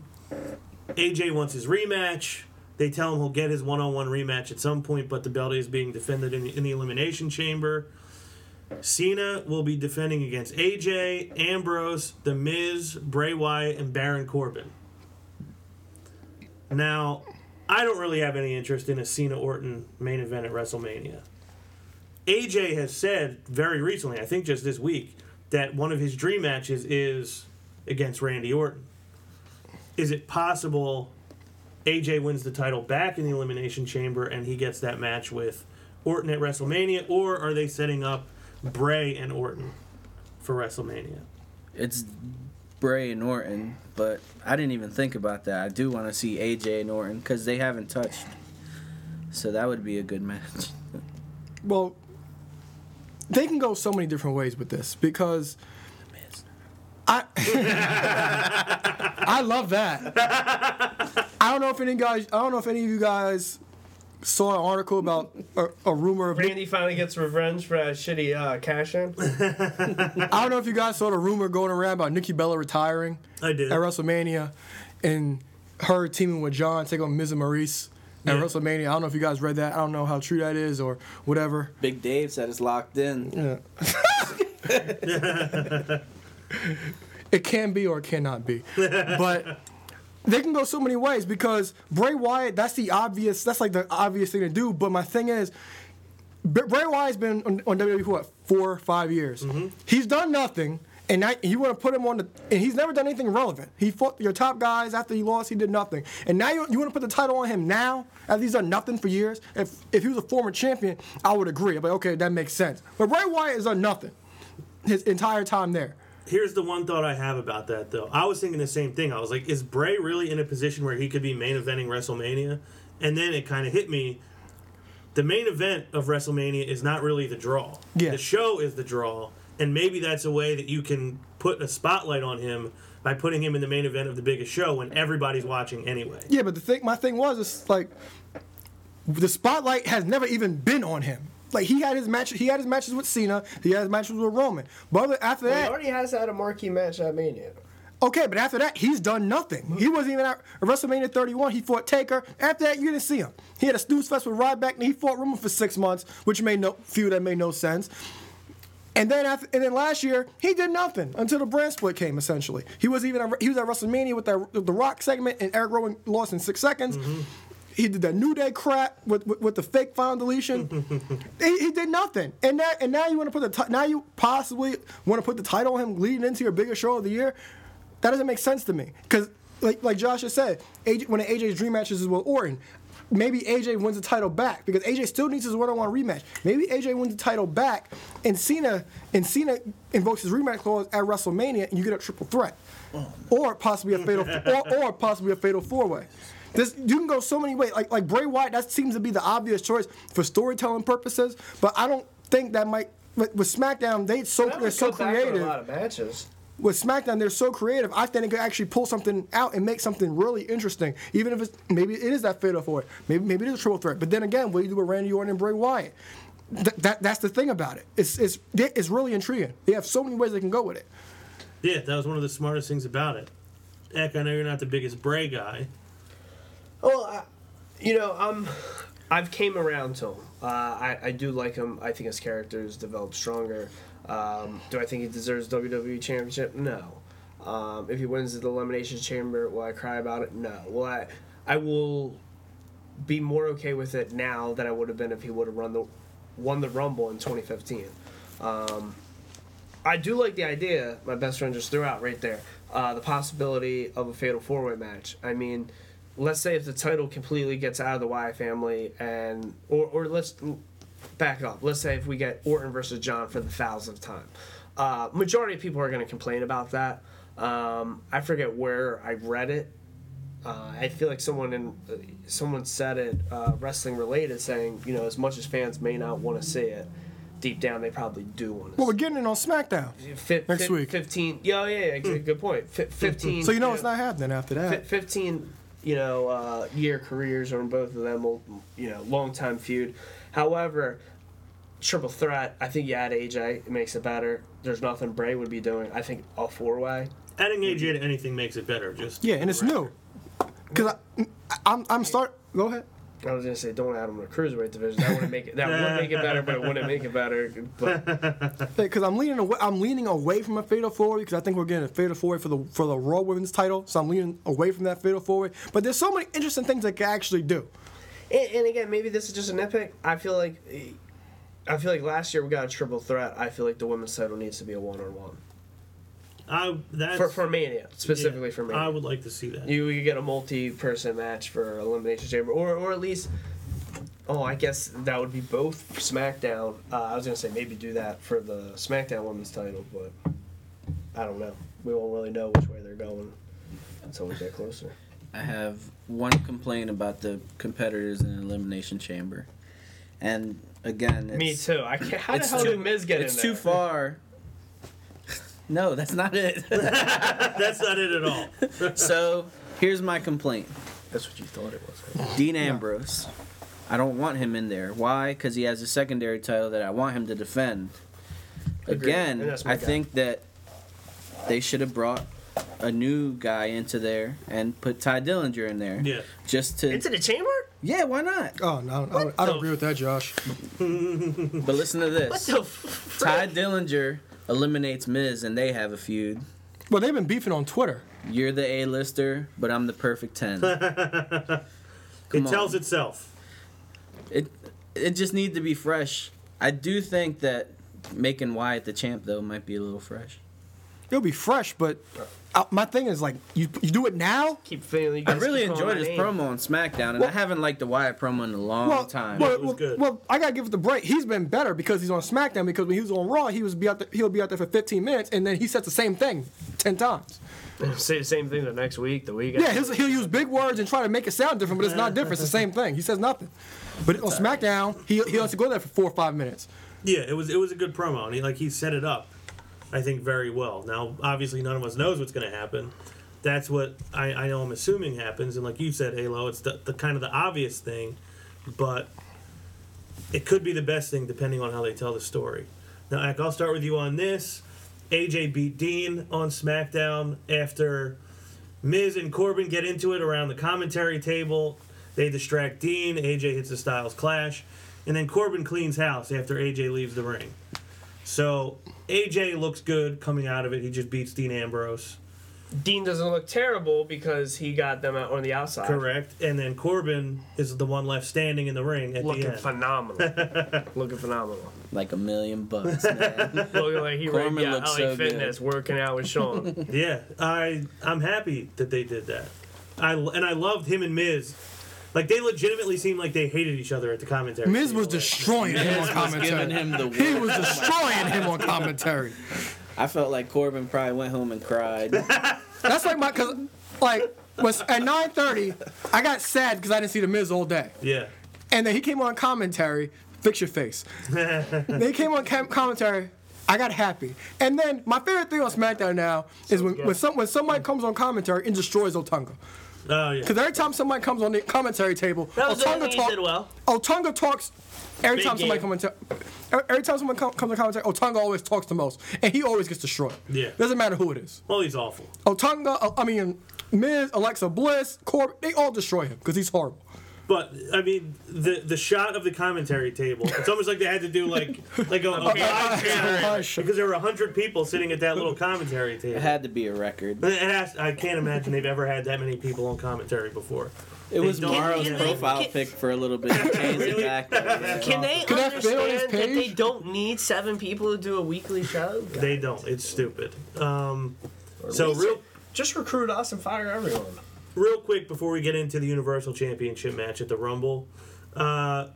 A J wants his rematch. They tell him he'll get his one-on-one rematch at some point, but the belt is being defended in the, in the Elimination Chamber. Cena will be defending against A J, Ambrose, The Miz, Bray Wyatt, and Baron Corbin. Now, I don't really have any interest in a Cena-Orton main event at WrestleMania. A J has said very recently, I think just this week, that one of his dream matches is against Randy Orton. Is it possible A J wins the title back in the Elimination Chamber and he gets that match with Orton at WrestleMania, or are they setting up Bray and Orton for WrestleMania? It's Bray and Orton, but I didn't even think about that. I do want to see A J and Orton because they haven't touched, so that would be a good match. Well, they can go so many different ways with this because... I I love that. I don't know if any guys. I don't know if any of you guys saw an article about a, a rumor of Randy Nick, finally gets revenge for a shitty uh, cash in. I don't know if you guys saw the rumor going around about Nikki Bella retiring. I did at WrestleMania, and her teaming with John taking on Miz and Maurice at yeah. WrestleMania. I don't know if you guys read that. I don't know how true that is or whatever. Big Dave said it's locked in. Yeah. It can be or it cannot be. But they can go so many ways because Bray Wyatt, that's the obvious, that's like the obvious thing to do. But my thing is, Bray Wyatt's been on, on W W E for what, four or five years. Mm-hmm. He's done nothing, And now you want to put him on the... And he's never done anything relevant. He fought your top guys. After he lost, he did nothing. And now you, you want to put the title on him now? After he's done nothing for years? If if he was a former champion, I would agree. I'd be like, okay, that makes sense. But Bray Wyatt has done nothing his entire time there. Here's the one thought I have about that, though. I was thinking the same thing. I was like, is Bray really in a position where he could be main eventing WrestleMania? And then it kind of hit me. The main event of WrestleMania is not really the draw. Yeah. The show is the draw. And maybe that's a way that you can put a spotlight on him by putting him in the main event of the biggest show when everybody's watching anyway. Yeah, but the thing, my thing was, it's like the spotlight has never even been on him. Like he had his match, he had his matches with Cena, he had his matches with Roman. But after that, well, he already has had a marquee match at Mania. Okay, but after that, he's done nothing. He wasn't even at WrestleMania thirty-one. He fought Taker. After that, you didn't see him. He had a snooze fest with Ryback, and he fought Roman for six months, which made no feud that made no sense. And then, after, and then last year he did nothing until the brand split came. Essentially, he was even at, he was at WrestleMania with that the Rock segment, and Eric Rowan lost in six seconds. Mm-hmm. He did that New Day crap with with, with the fake final deletion. he, he did nothing, and that and now you want to put the now you possibly want to put the title on him leading into your biggest show of the year. That doesn't make sense to me because, like like Josh has said, A J, when A J's dream matches is with Orton. Maybe A J wins the title back because A J still needs his one-on-one rematch. Maybe A J wins the title back, and Cena and Cena invokes his rematch clause at WrestleMania, and you get a triple threat, oh, no. or possibly a fatal, or, or possibly a fatal four-way. This you can go so many ways. Like like Bray Wyatt, that seems to be the obvious choice for storytelling purposes, but I don't think that might. With, with SmackDown, they so that they're so creative. A lot of matches. With SmackDown, they're so creative. I think they could actually pull something out and make something really interesting. Even if it's maybe it is that fatal for it. Maybe maybe it is a triple threat. But then again, what do you do with Randy Orton and Bray Wyatt? Th- that that's the thing about it. It's it's it's really intriguing. They have so many ways they can go with it. Yeah, that was one of the smartest things about it. Heck, I know you're not the biggest Bray guy. Well, I, you know, um, I've came around to him. Uh, I I do like him. I think his character has developed stronger. Um, do I think he deserves W W E Championship? No. Um, if he wins the Elimination Chamber, will I cry about it? No. Will I? I will be more okay with it now than I would have been if he would have run the won the Rumble in twenty fifteen. Um, I do like the idea my best friend just threw out right there, uh, the possibility of a fatal four-way match. I mean, let's say if the title completely gets out of the Wyatt family, and or or let's. Back up. Let's say if we get Orton versus John for the thousandth time. Uh, majority of people are going to complain about that. Um, I forget where I read it. Uh, I feel like someone in uh, someone said it uh, wrestling related, saying, you know, as much as fans may not want to see it, deep down they probably do want to. Well, see we're getting it on SmackDown F- next fi- week. Fifteen. Yeah, yeah, yeah mm. Good point. F- Fifteen. So you know, you know it's not happening after that. F- Fifteen. You know, uh, year careers on both of them. Will, you know, long time feud. However, triple threat, I think you add A J, it makes it better. There's nothing Bray would be doing. I think a four-way. Adding A J to anything makes it better. Just yeah, and it's record. New. Because I'm I'm start. Go ahead. I was gonna say don't add him to the cruiserweight division. That wouldn't make it. That would make it better, but it wouldn't make it better. Because I'm leaning away. I'm leaning away from a fatal four-way because I think we're getting a fatal four-way for the for the Raw Women's title. So I'm leaning away from that fatal four-way. But there's so many interesting things they can actually do. And again, maybe this is just an epic. I feel like, I feel like last year we got a triple threat. I feel like the women's title needs to be a one-on-one. I that's, for for Mania specifically yeah, for Mania. I would like to see that. You you get a multi-person match for Elimination Chamber, or or at least, oh, I guess that would be both for SmackDown. Uh, I was gonna say maybe do that for the SmackDown women's title, but I don't know. We won't really know which way they're going until we get closer. I have one complaint about the competitors in Elimination Chamber. And, again, it's... Me too. I can't, how the hell too, did Miz get in there? It's too far. No, that's not it. That's not it at all. So, here's my complaint. That's what you thought it was. Right? Dean Ambrose. I don't want him in there. Why? Because he has a secondary title that I want him to defend. Again, I guy. think that they should have brought a new guy into there and put Ty Dillinger in there. Yeah. Just to into the chamber? Yeah, why not? Oh no, I don't, I don't agree with that, Josh. But listen to this. What the frick? Ty Dillinger eliminates Miz and they have a feud. Well, they've been beefing on Twitter. You're the A-lister, but I'm the perfect ten. It on. tells itself. It it just needs to be fresh. I do think that making Wyatt the champ though might be a little fresh. it'll be fresh, but I, my thing is, like, you you do it now? Keep feeling. I really enjoyed his name. promo on SmackDown, and well, I haven't liked the Wyatt promo in a long well, time. Well, it was good. well, I got to give it the break. He's been better because he's on SmackDown, because when he was on Raw, he was be out there, he'll be out there for fifteen minutes, and then he says the same thing ten times. Say the same thing the next week, the week after. Yeah, he'll, he'll use big words and try to make it sound different, but it's not different. It's the same thing. He says nothing. But on SmackDown, he he has to go there for four or five minutes. Yeah, it was it was a good promo, and he like he set it up, I think, very well. Now, obviously, none of us knows what's going to happen. That's what I, I know I'm assuming happens, and like you said, Alo, it's the, the kind of the obvious thing, but it could be the best thing depending on how they tell the story. Now, Ak, I'll start with you on this. A J beat Dean on SmackDown after Miz and Corbin get into it around the commentary table. They distract Dean. A J hits the Styles Clash. And then Corbin cleans house after A J leaves the ring. So A J looks good coming out of it. He just beats Dean Ambrose. Dean doesn't look terrible because he got them out on the outside. Correct. And then Corbin is the one left standing in the ring at Looking the end. phenomenal. Looking phenomenal. Like a million bucks, man. Looking like he ran out L A so Fitness good. Working out with Sean. Yeah, I, I'm happy that they did that. I, and I loved him and Miz. Like, they legitimately seemed like they hated each other at the commentary. Miz was destroying him on commentary. Him the he was destroying him on commentary. I felt like Corbin probably went home and cried. That's like my, cause like was at nine thirty, I got sad because I didn't see the Miz all day. Yeah. And then he came on commentary, fix your face. Then he came on cam- commentary, I got happy. And then my favorite thing on SmackDown now is so, when yeah. when, some, when somebody comes on commentary and destroys Otunga. Oh yeah. Because every time somebody comes on the commentary table, Otunga talks. Well. Otunga talks. Every Big time somebody comes on, every time someone comes on commentary, Otunga always talks the most, and he always gets destroyed. Yeah, doesn't matter who it is. Well, he's awful. Otunga, I mean, Miz, Alexa Bliss, Corbin, they all destroy him because he's horrible. But I mean, the the shot of the commentary table, it's almost like they had to do like like a, a live camera because there were a hundred people sitting at that little commentary table. It had to be a record. It has, I can't imagine they've ever had that many people on commentary before. It they was Morrow's profile can, pic for a little bit. Change it back. Can they Could understand that they don't need seven people to do a weekly show? God. They don't. It's stupid. Um, so real, just recruit us and fire everyone. Real quick before we get into the Universal Championship match at the Rumble, uh,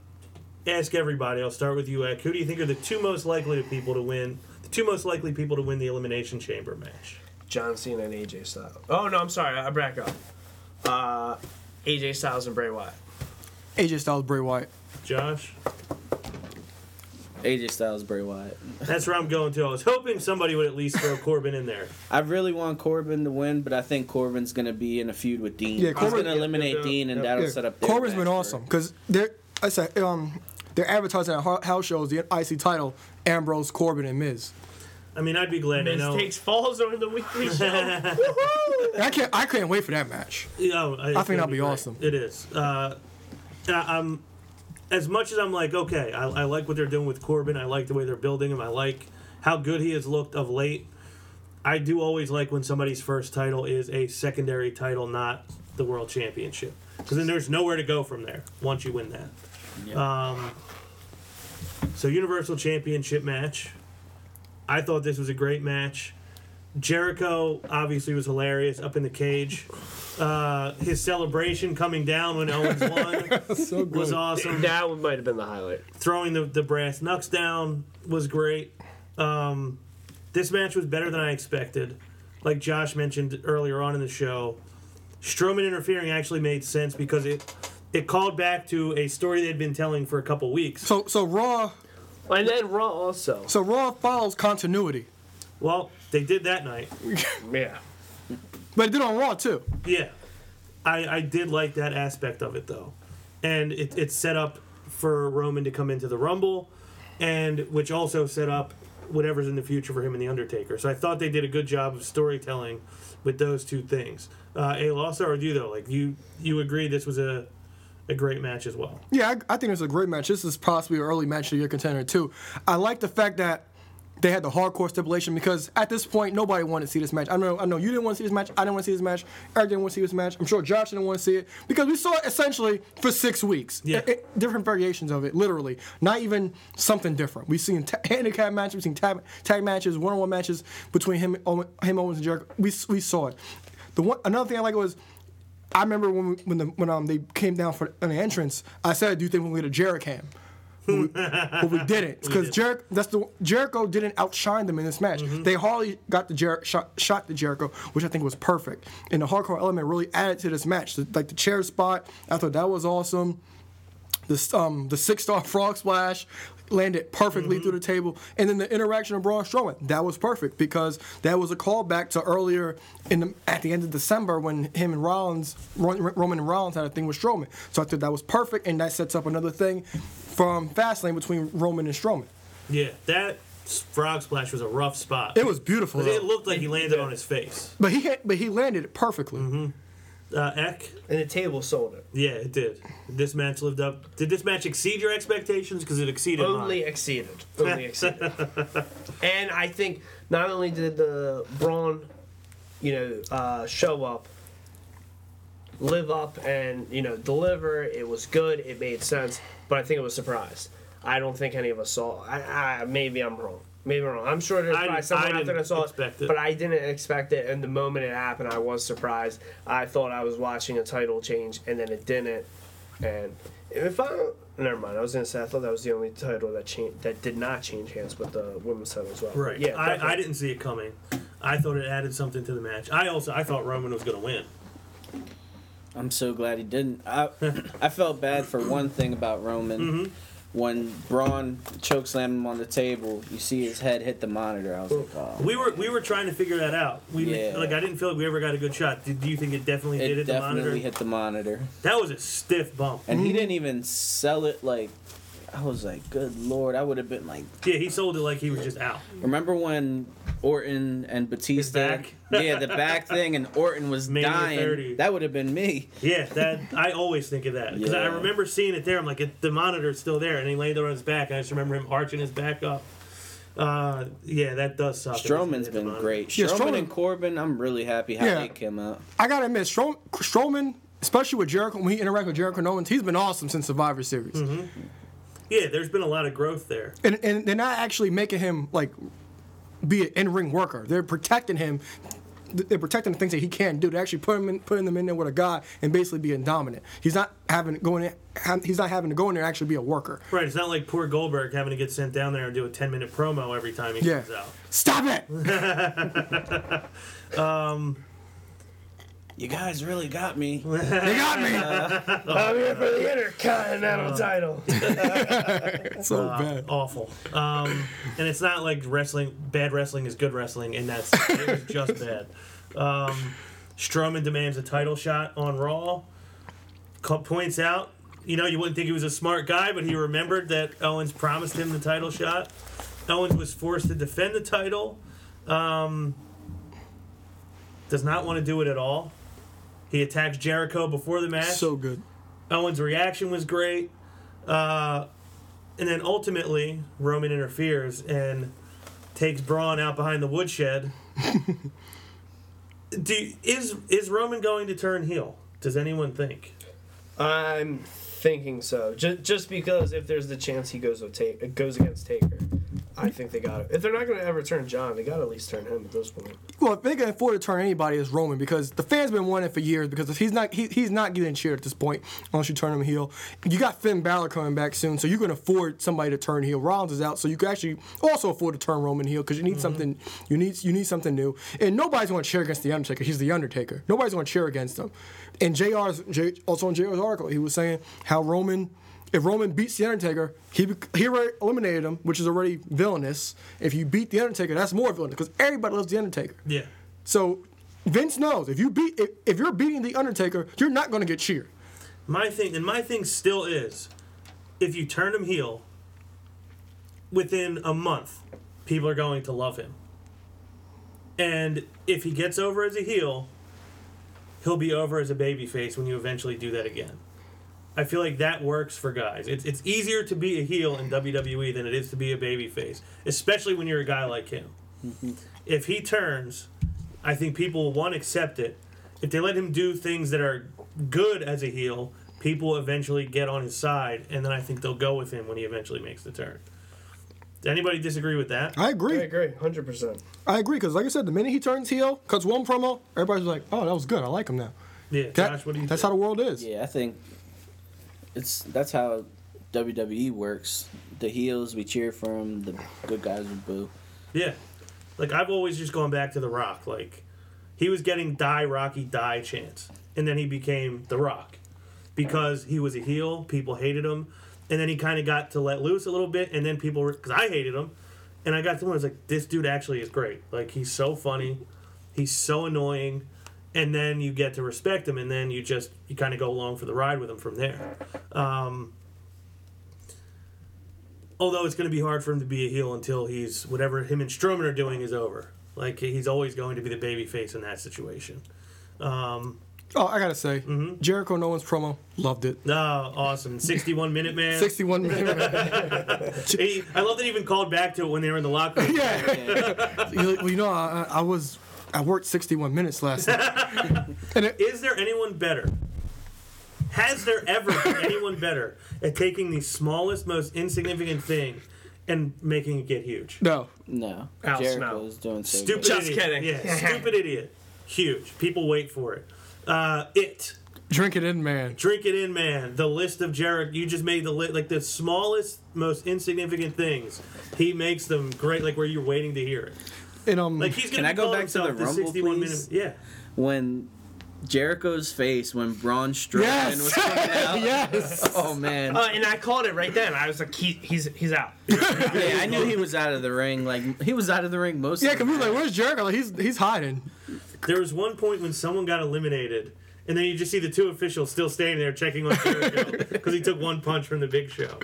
ask everybody. I'll start with you, Ak. Who do you think are the two most likely people to win? The two most likely people to win the Elimination Chamber match? John Cena and A J Styles. Oh no, I'm sorry. I back up. Uh... A J Styles and Bray Wyatt. A J Styles, Bray Wyatt. Josh? A J Styles, Bray Wyatt. That's where I'm going to. I was hoping somebody would at least throw Corbin in there. I really want Corbin to win, but I think Corbin's going to be in a feud with Dean. Yeah, Corbin's going to eliminate yeah, Dean, and yeah, that'll yeah. set up their Corbin's been awesome, because they're, um, they're advertising at house shows, the I C title, Ambrose, Corbin, and Miz. I mean, I'd be glad Miz to know. takes falls over the weekly show. Woohoo! I can't. I can't wait for that match. No, I, I think that'll be, be awesome. It is. Uh, I'm as much as I'm like, okay, I, I like what they're doing with Corbin. I like the way they're building him. I like how good he has looked of late. I do always like when somebody's first title is a secondary title, not the world championship, because then there's nowhere to go from there once you win that. Yep. Um, so, Universal Championship match. I thought this was a great match. Jericho obviously was hilarious up in the cage. Uh, his celebration coming down when Owens won so was awesome. That one might have been the highlight. Throwing the, the brass knucks down was great. Um, this match was better than I expected. Like Josh mentioned earlier on in the show, Strowman interfering actually made sense because it it called back to a story they'd been telling for a couple weeks. So so Raw... And then Raw also. So Raw follows continuity. Well, they did that night. Yeah. But it did on Raw, too. Yeah. I, I did like that aspect of it, though. And it, it set up for Roman to come into the Rumble, and which also set up whatever's in the future for him and The Undertaker. So I thought they did a good job of storytelling with those two things. Uh, Alo, I'll start with you, though. Like, you, you agreed this was a... a great match as well. Yeah, I, I think it's a great match. This is possibly an early match of your contender, too. I like the fact that They had the hardcore stipulation because at this point, nobody wanted to see this match. I know I know you didn't want to see this match. I didn't want to see this match. Eric didn't want to see this match. I'm sure Josh didn't want to see it because we saw it essentially for six weeks. Yeah. It, it, different variations of it, literally. Not even something different. We've seen ta- handicap matches. We've seen tag, tag matches, one-on-one matches between him, Owen, him Owens, and Jericho. We we saw it. The one, another thing I like was I remember when we, when the, when um they came down for an entrance, I said, do you think we'll get a Jericho? But we, but we didn't because Jericho. That's the Jericho didn't outshine them in this match. Mm-hmm. They hardly got the Jer- shot, shot the Jericho, which I think was perfect. And the hardcore element really added to this match. Like the chair spot, I thought that was awesome. The um the six star frog splash landed perfectly mm-hmm. through the table, and then the interaction of Braun Strowman, that was perfect because that was a callback to earlier in the, at the end of December when him and Rollins, Roman and Rollins had a thing with Strowman. So I thought that was perfect, and that sets up another thing from Fastlane between Roman and Strowman. Yeah, that frog splash was a rough spot. It was beautiful. It looked like he landed yeah. on his face, but he had, but he landed it perfectly. Mm-hmm. Uh, Eck. And the table sold it. Yeah, it did. This match lived up. Did this match exceed your expectations? Because it exceeded Only mine. exceeded. Only exceeded. And I think not only did the Braun, you know, uh, show up, live up, and, you know, deliver, it was good, it made sense, but I think it was a surprise. I don't think any of us saw it. I, I, maybe I'm wrong. Maybe I'm wrong. I'm sure there's probably I, someone I out there that saw it, it, but I didn't expect it. And the moment it happened, I was surprised. I thought I was watching a title change, and then it didn't. And if I never mind, I was gonna say I thought that was the only title that changed, that did not change hands, but the women's title as well. Right. Yeah. I, I didn't see it coming. I thought it added something to the match. I also I thought Roman was gonna win. I'm so glad he didn't. I I felt bad for one thing about Roman. Mm-hmm. When Braun chokeslammed him on the table, you see his head hit the monitor. I was like, oh. We were we were trying to figure that out. We yeah. like I didn't feel like we ever got a good shot. Did, do you think it definitely it did hit definitely the monitor? It definitely hit the monitor. That was a stiff bump. And mm-hmm. he didn't even sell it like, I was like, good Lord. I would have been like. Yeah, he sold it like he was just out. Remember when Orton and Batista. Back? Yeah, the back thing and Orton was Mania dying. thirty. That would have been me. Yeah, that I always think of that. Because yeah. I remember seeing it there. I'm like, it, the monitor's still there. And he laid there on his back. I just remember him arching his back up. Uh, yeah, that does suck. Strowman's been great. Yeah, Strowman, Strowman and Corbin, I'm really happy how yeah. they came out. I got to admit, Strow- Strowman, especially with Jericho, when he interacted with Jericho Owens, he's been awesome since Survivor Series. Mm-hmm. Yeah, there's been a lot of growth there. And, and they're not actually making him, like, be an in-ring worker. They're protecting him. They're protecting the things that he can't do. They're actually putting him in, putting them in there with a guy and basically being dominant. He's not having going in, he's not having to go in there and actually be a worker. Right. It's not like poor Goldberg having to get sent down there and do a ten-minute promo every time he yeah. comes out. Stop it. um. You guys really got me. You got me. Uh, oh, I'm here for the Intercontinental uh, title. It's so uh, bad. Awful. Um, and it's not like wrestling. Bad wrestling is good wrestling, and that's it was just bad. Um, Strowman demands a title shot on Raw. Points out, you know, you wouldn't think he was a smart guy, but he remembered that Owens promised him the title shot. Owens was forced to defend the title. Um, does not want to do it at all. He attacks Jericho before the match. So good. Owens' reaction was great. Uh, and then ultimately, Roman interferes and takes Braun out behind the woodshed. Do, is is Roman going to turn heel? Does anyone think? I'm thinking so. Just, just because if there's the chance he goes, with ta- goes against Taker. I think they got it. If they're not going to ever turn John, they got to at least turn him at this point. Well, if they can afford to turn anybody, it's Roman because the fans been wanting for years. Because if he's not, he, he's not getting cheered at this point unless you turn him heel. You got Finn Balor coming back soon, so you can afford somebody to turn heel. Rollins is out, so you can actually also afford to turn Roman heel because you need mm-hmm. something. You need you need something new, and nobody's going to cheer against the Undertaker. He's the Undertaker. Nobody's going to cheer against him. And J R's J, also in J R's article, he was saying how Roman. If Roman beats The Undertaker, he he already eliminated him, which is already villainous. If you beat The Undertaker, that's more villainous, because everybody loves The Undertaker. Yeah. So Vince knows, if, you beat, if, if you're beating The Undertaker, you're not going to get cheered. My thing, and my thing still is, if you turn him heel, within a month, people are going to love him. And if he gets over as a heel, he'll be over as a babyface when you eventually do that again. I feel like that works for guys. It's it's easier to be a heel in W W E than it is to be a babyface, especially when you're a guy like him. Mm-hmm. If he turns, I think people will, one, accept it. If they let him do things that are good as a heel, people eventually get on his side, and then I think they'll go with him when he eventually makes the turn. Does anybody disagree with that? I agree. I agree, one hundred percent. I agree, because like I said, the minute he turns heel, cuts one promo, everybody's like, oh, that was good, I like him now. Yeah, that, Josh, what do you That's think? How the world is. Yeah, I think it's that's how W W E works. The heels, we cheer for them, the good guys, we boo. Yeah. Like, I've always just gone back to The Rock. Like, he was getting die, Rocky, die chance, and then he became The Rock. Because he was a heel, people hated him, and then he kind of got to let loose a little bit, and then people were, because I hated him, and I got to him, I was like, this dude actually is great. Like, he's so funny, he's so annoying, and then you get to respect him, and then you just, you kind of go along for the ride with him from there. Um, although it's going to be hard for him to be a heel until he's, whatever him and Strowman are doing is over. Like, he's always going to be the babyface in that situation. Um... Oh, I gotta say, mm-hmm. Jericho and Owens promo, loved it. Oh, awesome. sixty-one minute man. sixty-one minute man. He, I love that he even called back to it when they were in the locker room. Yeah. yeah. Well, you know, I, I was, I worked sixty-one minutes last night. And it, is there anyone better? Has there ever been anyone better at taking the smallest, most insignificant thing and making it get huge? No. No. Al Jericho is doing so stupid good. Just kidding. Yeah, stupid idiot. Huge. People wait for it. Uh, it. Drink it in, man. Drink it in, man. The list of Jericho. You just made the list. Like, the smallest, most insignificant things. He makes them great, like, where you're waiting to hear it. And, um, like, he's can I go back to the Rumble, the please? Minute, yeah. When Jericho's face, when Braun Strowman yes! was coming out. yes. Oh, man. Uh, and I called it right then. I was like, he, he's he's out. He's out. Yeah, I knew he was out of the ring. Like, he was out of the ring most yeah, of the time. Yeah, because we were like, where's Jericho? Like, he's, he's hiding. There was one point when someone got eliminated, and then you just see the two officials still standing there checking on Jericho because he took one punch from the Big Show.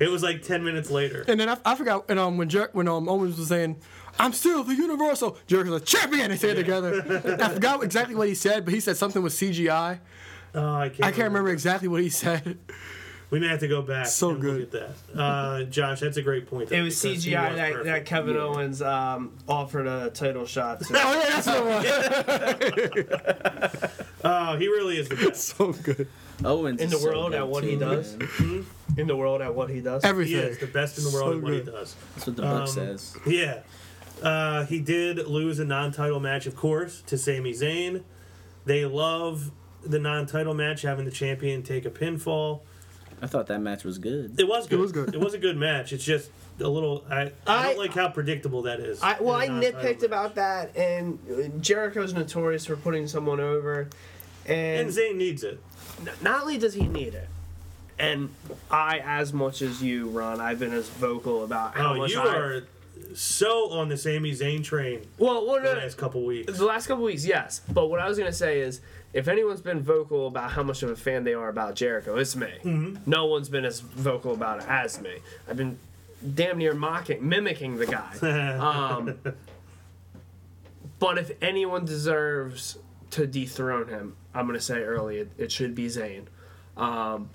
It was like ten minutes later. And then I, I forgot and um, when Jer- when um, Owens was saying, I'm still the Universal, Jericho's like, champion! They said it yeah. together. I forgot exactly what he said, but he said something with C G I. Oh, I can't I can't remember, remember exactly what he said. We may have to go back so and good. Look at that. Uh, Josh, that's a great point. Though, it was C G I was that, that Kevin yeah. Owens um, offered a title shot to. Oh, yeah, that's the one. Oh, he really is the best. So good. Owens in the world so at what too, he does. Mm-hmm. In the world at what he does. Everything. He is the best in the world so at what good. He does. That's what the book um, says. Yeah. Uh, he did lose a non-title match, of course, to Sami Zayn. They love the non-title match, having the champion take a pinfall. I thought that match was good. It was good. It was good. It was a good match. It's just a little. I, I, I don't like how predictable that is. I, well, I nitpicked about that, and Jericho's notorious for putting someone over, and, and Zayn needs it. Not only does he need it, and I, as much as you, Ron, I've been as vocal about how oh, much you I, are so on the Sami Zayn train. Well, well the no, last couple weeks. The last couple weeks, yes. But what I was gonna say is, if anyone's been vocal about how much of a fan they are about Jericho, it's me. Mm-hmm. No one's been as vocal about it as me. I've been damn near mocking, mimicking the guy. Um, but if anyone deserves to dethrone him, I'm going to say early, it, it should be Zayn. Um,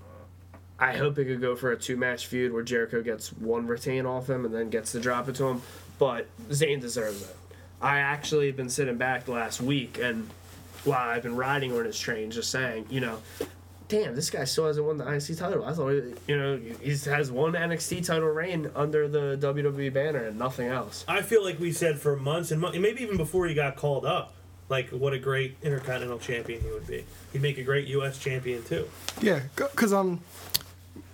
I hope it could go for a two-match feud where Jericho gets one retain off him and then gets to drop it to him, but Zayn deserves it. I actually have been sitting back last week and... Wow, I've been riding on his train, just saying, you know, damn, this guy still hasn't won the I C title. I thought, you know, he has one N X T title reign under the W W E banner and nothing else. I feel like we said for months and months, and maybe even before he got called up, like, what a great Intercontinental Champion he would be. He'd make a great U S champion, too. Yeah, because um,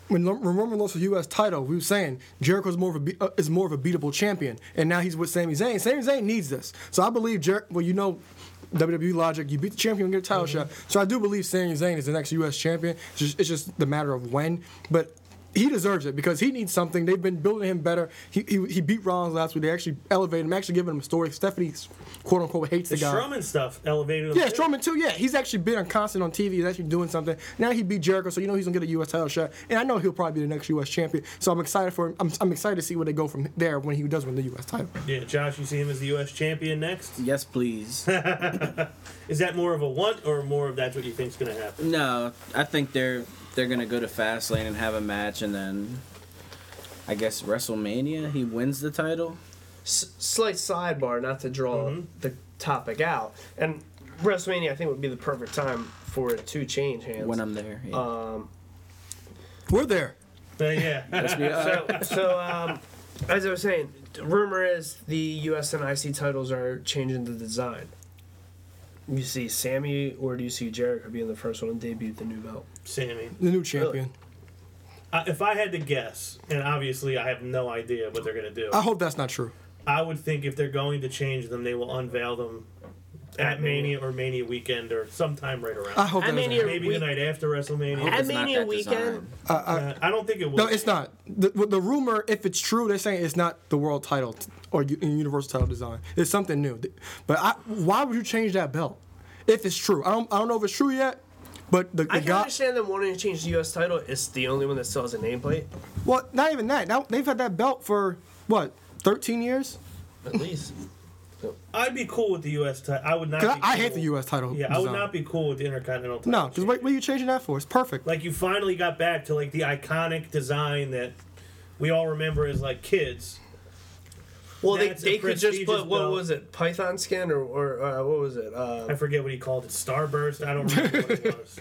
when Roman lost the U S title, we were saying Jericho's more of a be- uh, is more of a beatable champion, and now he's with Sami Zayn. Sami Zayn needs this. So I believe, Jer- well, you know... W W E logic, you beat the champion, you get a title mm-hmm. shot. So I do believe Sami Zayn is the next U S champion. It's just, it's just the matter of when. But he deserves it because he needs something. They've been building him better. He he, he beat Rollins last week. They actually elevated him, actually giving him a story. Stephanie, quote unquote, hates the, the guy. Strowman stuff elevated him. Yeah, too. Strowman too. Yeah, he's actually been on constant on T V. He's actually doing something. Now he beat Jericho, so you know he's gonna get a U S title shot. And I know he'll probably be the next U S champion. So I'm excited for him. I'm I'm excited to see where they go from there when he does win the U S title. Yeah, Josh, you see him as the U S champion next? Yes, please. Is that more of a want or more of that's what you think's gonna happen? No, I think they're. they're going to go to Fastlane and have a match, and then I guess WrestleMania, he wins the title. S- slight sidebar, not to draw mm-hmm. the topic out. And WrestleMania, I think, would be the perfect time for it to change hands. When I'm there. Yeah. Um, We're there. Uh, yeah. Yes, we are. So, so um, as I was saying, rumor is the U S and I C titles are changing the design. You see Sammy, or do you see Jericho being the first one to debut the new belt? Sammy. The new champion. Really? Uh, if I had to guess, and obviously I have no idea what they're going to do. I hope that's not true. I would think if they're going to change them, they will unveil them at Mania or Mania weekend or sometime right around. I hope that Mania maybe week- the night after WrestleMania. At Mania weekend. Uh, uh, I don't think it will. No, it's not. The, the rumor, if it's true, they're saying it's not the world title or universal title design. It's something new. But I, why would you change that belt if it's true? I don't. I don't know if it's true yet. But the, the I can guy, understand them wanting to change the U S title. It's the only one that still has a nameplate. Well, not even that. Now they've had that belt for what, thirteen years? At least. I'd be cool with the U S title. I would not. Be I, cool. I hate the U S title. Yeah, design. I would not be cool with the Intercontinental title. No, because what, what are you changing that for? It's perfect. Like you finally got back to like the iconic design that we all remember as like kids. Well, now they, they could just put, what belt. was it, Python skin or, or uh, what was it? Um, I forget what he called it, Starburst. I don't remember what it was.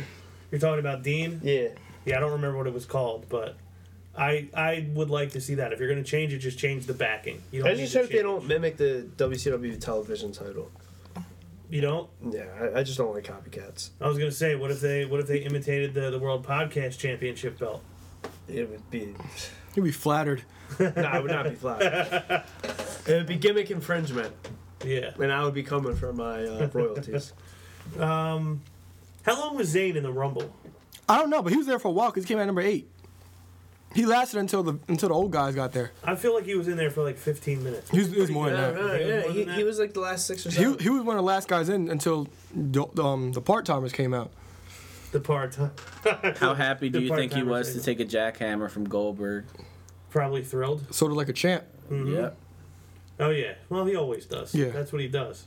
You're talking about Dean? Yeah. Yeah, I don't remember what it was called, but I I would like to see that. If you're going to change it, just change the backing. You don't I just hope they don't mimic the W C W television title. You don't? Yeah, I, I just don't like copycats. I was going to say, what if they what if they imitated the, the World Podcast Championship belt? It would be... You'd be flattered. No, I would not be flattered. It would be gimmick infringement. Yeah. And I would be coming for my uh, royalties. um, How long was Zayn in the Rumble? I don't know, but he was there for a while because he came at number eight. He lasted until the until the old guys got there. I feel like he was in there for like fifteen minutes. He was, he was more yeah, than that. Right, yeah, he, he was like the last six or seven. He, he was one of the last guys in until the, um, the part-timers came out. The part-time. How happy do you think he was to take a jackhammer from Goldberg? Probably thrilled. Sort of like a champ. Mm-hmm. Yeah. Oh, yeah. Well, he always does. Yeah. That's what he does.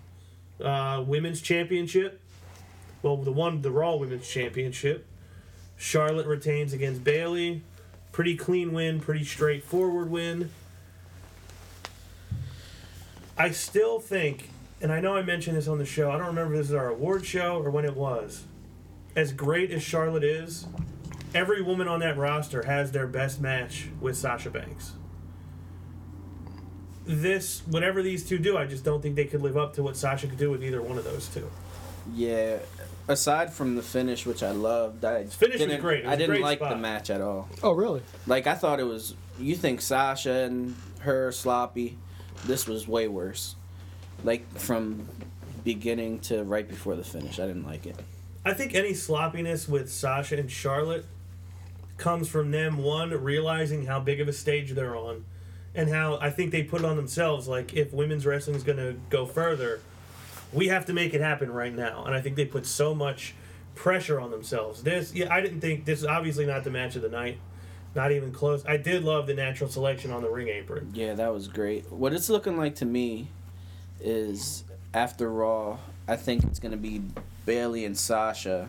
Uh, women's championship. Well, the one, the Raw Women's Championship. Charlotte retains against Bayley. Pretty clean win. Pretty straightforward win. I still think, and I know I mentioned this on the show, I don't remember if this is our award show or when it was. As great as Charlotte is, every woman on that roster has their best match with Sasha Banks. This, whatever these two do, I just don't think they could live up to what Sasha could do with either one of those two. Yeah, aside from the finish, which I loved, I finish was great. Was I didn't great like spot. the match at all. Oh, really? Like, I thought it was, you think Sasha and her sloppy, this was way worse. Like, from beginning to right before the finish, I didn't like it. I think any sloppiness with Sasha and Charlotte comes from them, one, realizing how big of a stage they're on and how I think they put it on themselves. Like, if women's wrestling is going to go further, we have to make it happen right now. And I think they put so much pressure on themselves. This, yeah, I didn't think, this is obviously not the match of the night. Not even close. I did love the natural selection on the ring apron. Yeah, that was great. What it's looking like to me is after Raw, I think it's going to be Bayley and Sasha,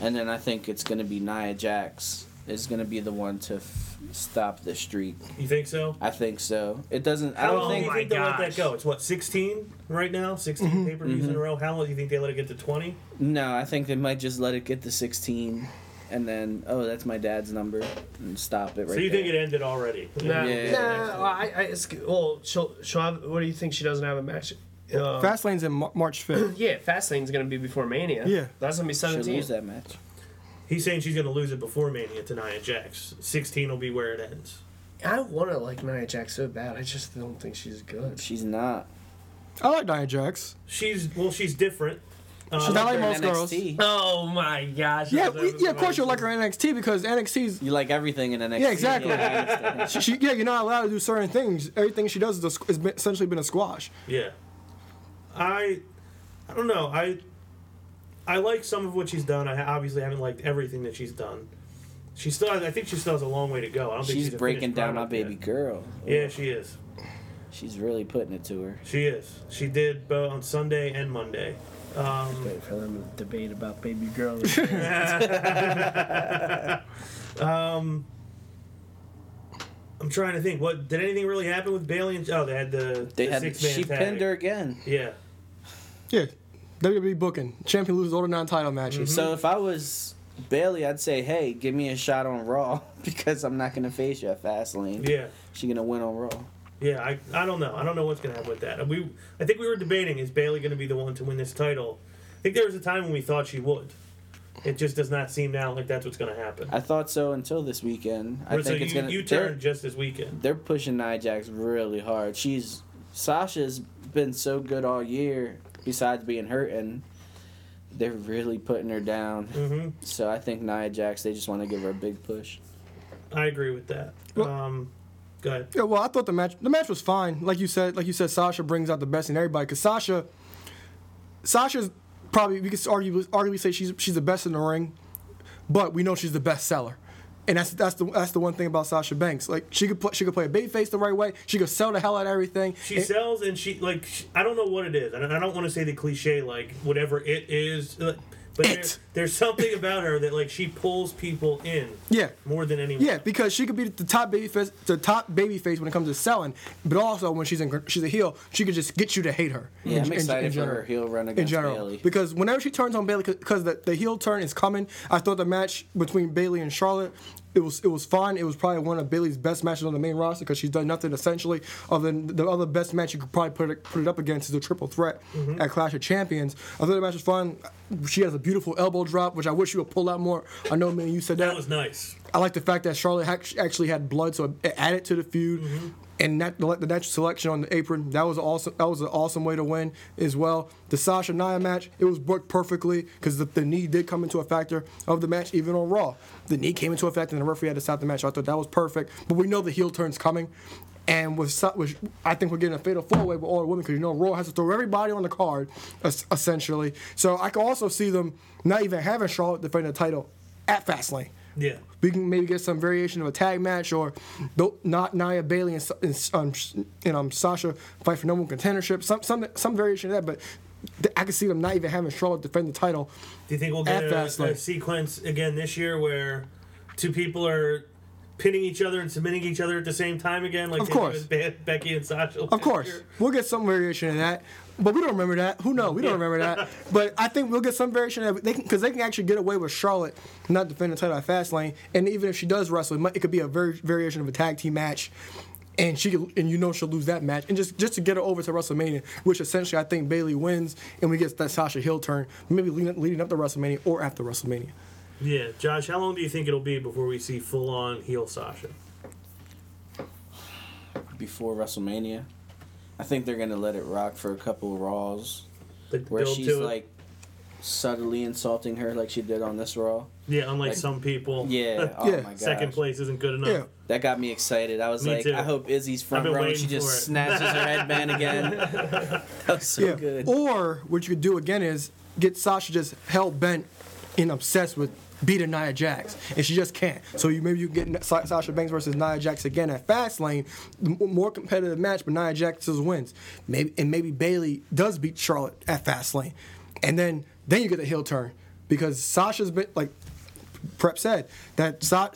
and then I think it's going to be Nia Jax is going to be the one to f- stop the streak. You think so? I think so. It doesn't. How I don't long think, do you think they let that go? It's what, sixteen right now? sixteen mm-hmm. pay-per-views mm-hmm. in a row. How long do you think they let it get to twenty? No, I think they might just let it get to sixteen, and then oh, that's my dad's number, and stop it right there. So you there. think it ended already? No, yeah. no. Well, I, I, it's, well, she'll, she'll have, what do you think? She doesn't have a match. Uh, Fastlane's in March fifth. Yeah, Fastlane's going to be before Mania. Yeah. That's going to be seventeenth. She'll lose that match. He's saying she's going to lose it before Mania to Nia Jax. sixteen will be where it ends. I want to like Nia Jax so bad. I just don't think she's good. She's not. I like Nia Jax. She's, well, she's different. Um, she's not like most girls. Oh, my gosh. Yeah, we, yeah of course you'll like her in N X T because N X T's... You like everything in N X T. Yeah, exactly. Yeah, she, she, yeah, you're not allowed to do certain things. Everything she does is a, has been, essentially been a squash. Yeah. I, I don't know. I, I like some of what she's done. I obviously haven't liked everything that she's done. She still, I think she still has a long way to go. I don't think she's, she's breaking down my baby yet. girl. Yeah, she is. She's really putting it to her. She is. She did both on Sunday and Monday. Um, Just waiting for them to debate about baby girl. um, I'm trying to think. What did anything really happen with Bayley? And, oh, they had the they the had she tag. Pinned her again. Yeah. Yeah. W W E booking. Champion loses all the non-title matches. Mm-hmm. So if I was Bayley, I'd say, hey, give me a shot on Raw because I'm not going to face you at Fastlane. Yeah. She's going to win on Raw. Yeah, I I don't know. I don't know what's going to happen with that. We I think we were debating, is Bayley going to be the one to win this title? I think there was a time when we thought she would. It just does not seem now like that's what's going to happen. I thought so until this weekend. I so think you, it's going to... You turned just this weekend. They're pushing Nia Jax really hard. She's... Sasha's been so good all year, besides being hurting. They're really putting her down. Mm-hmm. So I think Nia Jax, they just want to give her a big push. I agree with that. Well, um... Go ahead. Yeah, well, I thought the match the match was fine. Like you said, like you said, Sasha brings out the best in everybody. Cause Sasha, Sasha's probably we could arguably, arguably say she's she's the best in the ring, but we know she's the best seller, and that's that's the that's the one thing about Sasha Banks. Like she could play, she could play a baitface the right way. She could sell the hell out of everything. She and, sells, and she like she, I don't know what it is, and I don't want to say the cliche like whatever it is. Uh, But there, there's something about her that like she pulls people in. Yeah. More than anyone. Yeah, because she could be the top baby face, the top baby face when it comes to selling, but also when she's in, she's a heel, she could just get you to hate her. Yeah, in, I'm excited in, in for general. Her heel run against in general. Bailey. Because whenever she turns on Bailey, because the, the heel turn is coming. I thought the match between Bailey and Charlotte, it was it was fine. It was probably one of Bailey's best matches on the main roster because she's done nothing essentially other than the other best match you could probably put it, put it up against is the triple threat mm-hmm. at Clash of Champions. I thought the match was fun. She has a beautiful elbow drop, which I wish you would pull out more. I know, man, you said that. That was nice. I like the fact that Charlotte actually had blood, so it added to the feud. Mm-hmm. And that, the natural selection on the apron, that was awesome. That was an awesome way to win as well. The Sasha Nia match, it was booked perfectly because the, the knee did come into a factor of the match, even on Raw. The knee came into a factor, and the referee had to stop the match. So I thought that was perfect. But we know the heel turn's coming. And with, with I think we're getting a fatal four-way with all the women because, you know, Raw has to throw everybody on the card, essentially. So I can also see them not even having Charlotte defend the title at Fastlane. Yeah. We can maybe get some variation of a tag match or not Nia Bailey and, and, um, and um, Sasha fight for number one contendership. Some, some, some variation of that, but I can see them not even having Charlotte defend the title. Do you think we'll get a, a sequence again this year where two people are pinning each other and submitting each other at the same time again, like of course. Be- Becky and Sasha. Of course, year. We'll get some variation of that, but we don't remember that. Who knows? We don't remember that. But I think we'll get some variation of it because they, they can actually get away with Charlotte not defending the title at Fastlane, and even if she does wrestle, it, might, it could be a very variation of a tag team match, and she could, and you know she'll lose that match, and just just to get her over to WrestleMania, which essentially I think Bayley wins, and we get that Sasha heel turn, maybe leading, leading up to WrestleMania or after WrestleMania. Yeah, Josh, how long do you think it'll be before we see full-on heel Sasha? Before WrestleMania. I think they're going to let it rock for a couple of Raws like where she's, like, subtly insulting her like she did on this Raw. Yeah, unlike like, some people. Yeah, oh yeah. My god. Second place isn't good enough. Yeah. That got me excited. I was me like, too. I hope Izzy's front row and she just snatches her headband again. That was so yeah. good. Or what you could do again is get Sasha just hell-bent and obsessed with beating Nia Jax, and she just can't. So you maybe you can get Sasha Banks versus Nia Jax again at Fastlane, more competitive match, but Nia Jax still wins. Maybe and maybe Bayley does beat Charlotte at Fastlane, and then then you get the heel turn because Sasha's been like Prep said that Sa-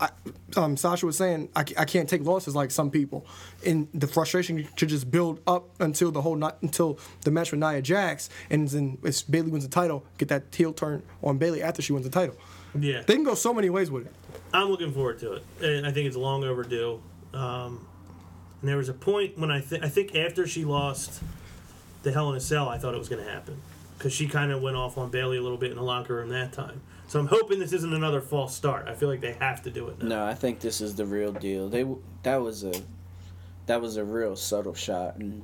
I, um, Sasha was saying I, I can't take losses like some people, and the frustration should just build up until the whole not until the match with Nia Jax, and then if Bayley wins the title, get that heel turn on Bayley after she wins the title. Yeah, they can go so many ways with it. I'm looking forward to it, and I think it's long overdue. Um, and there was a point when I th- I think after she lost the Hell in a Cell, I thought it was going to happen because she kind of went off on Bayley a little bit in the locker room that time. So I'm hoping this isn't another false start. I feel like they have to do it now. No, I think this is the real deal. They that was a that was a real subtle shot. And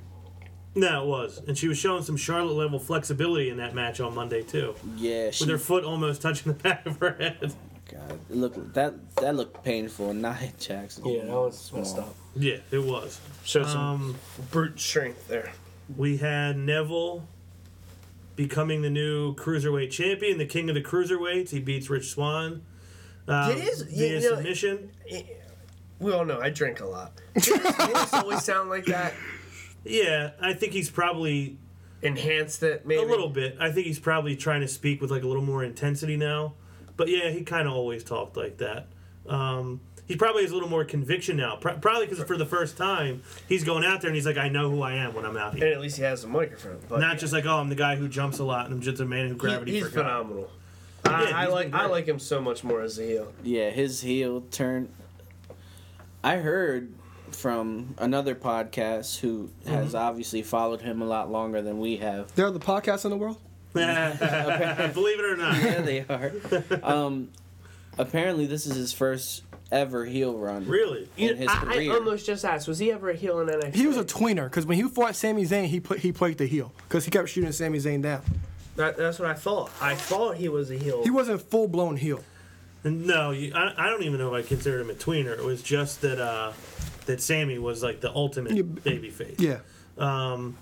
no, it was. And she was showing some Charlotte-level flexibility in that match on Monday, too. Yeah. She, with her foot almost touching the back of her head. Oh my God. Look, that that looked painful. Nia Jax. Yeah, that was messed up. Yeah, it was. Showed some um, brute strength there. We had Neville becoming the new cruiserweight champion, the king of the cruiserweights. He beats Rich Swann. Um, it is, you via know, submission. It, we all know I drink a lot. Does always sound like that? Yeah, I think he's probably... enhanced it, maybe? A little bit. I think he's probably trying to speak with, like, a little more intensity now. But, yeah, he kind of always talked like that. Um, he probably has a little more conviction now. Pro- probably because for the first time, he's going out there and he's like, I know who I am when I'm out here. And at least he has a microphone. But Not yeah. just like, oh, I'm the guy who jumps a lot and I'm just a man who gravity he, he's forgot. Phenomenal. I, yeah, I, he's like, I like him so much more as a heel. Yeah, his heel turn. I heard... from another podcast who has mm-hmm. obviously followed him a lot longer than we have. There are the podcasts in the world? Believe it or not. Yeah, they are. Um, apparently, this is his first ever heel run. Really? In his I, career. I almost just asked, was he ever a heel in N X T? He was a tweener, because when he fought Sami Zayn, he put, he played the heel, because he kept shooting Sami Zayn down. That, that's what I thought. I thought he was a heel. He wasn't full-blown heel. No, you, I, I don't even know if I considered him a tweener. It was just that... Uh, that Sammy was like the ultimate babyface. Yeah. Um,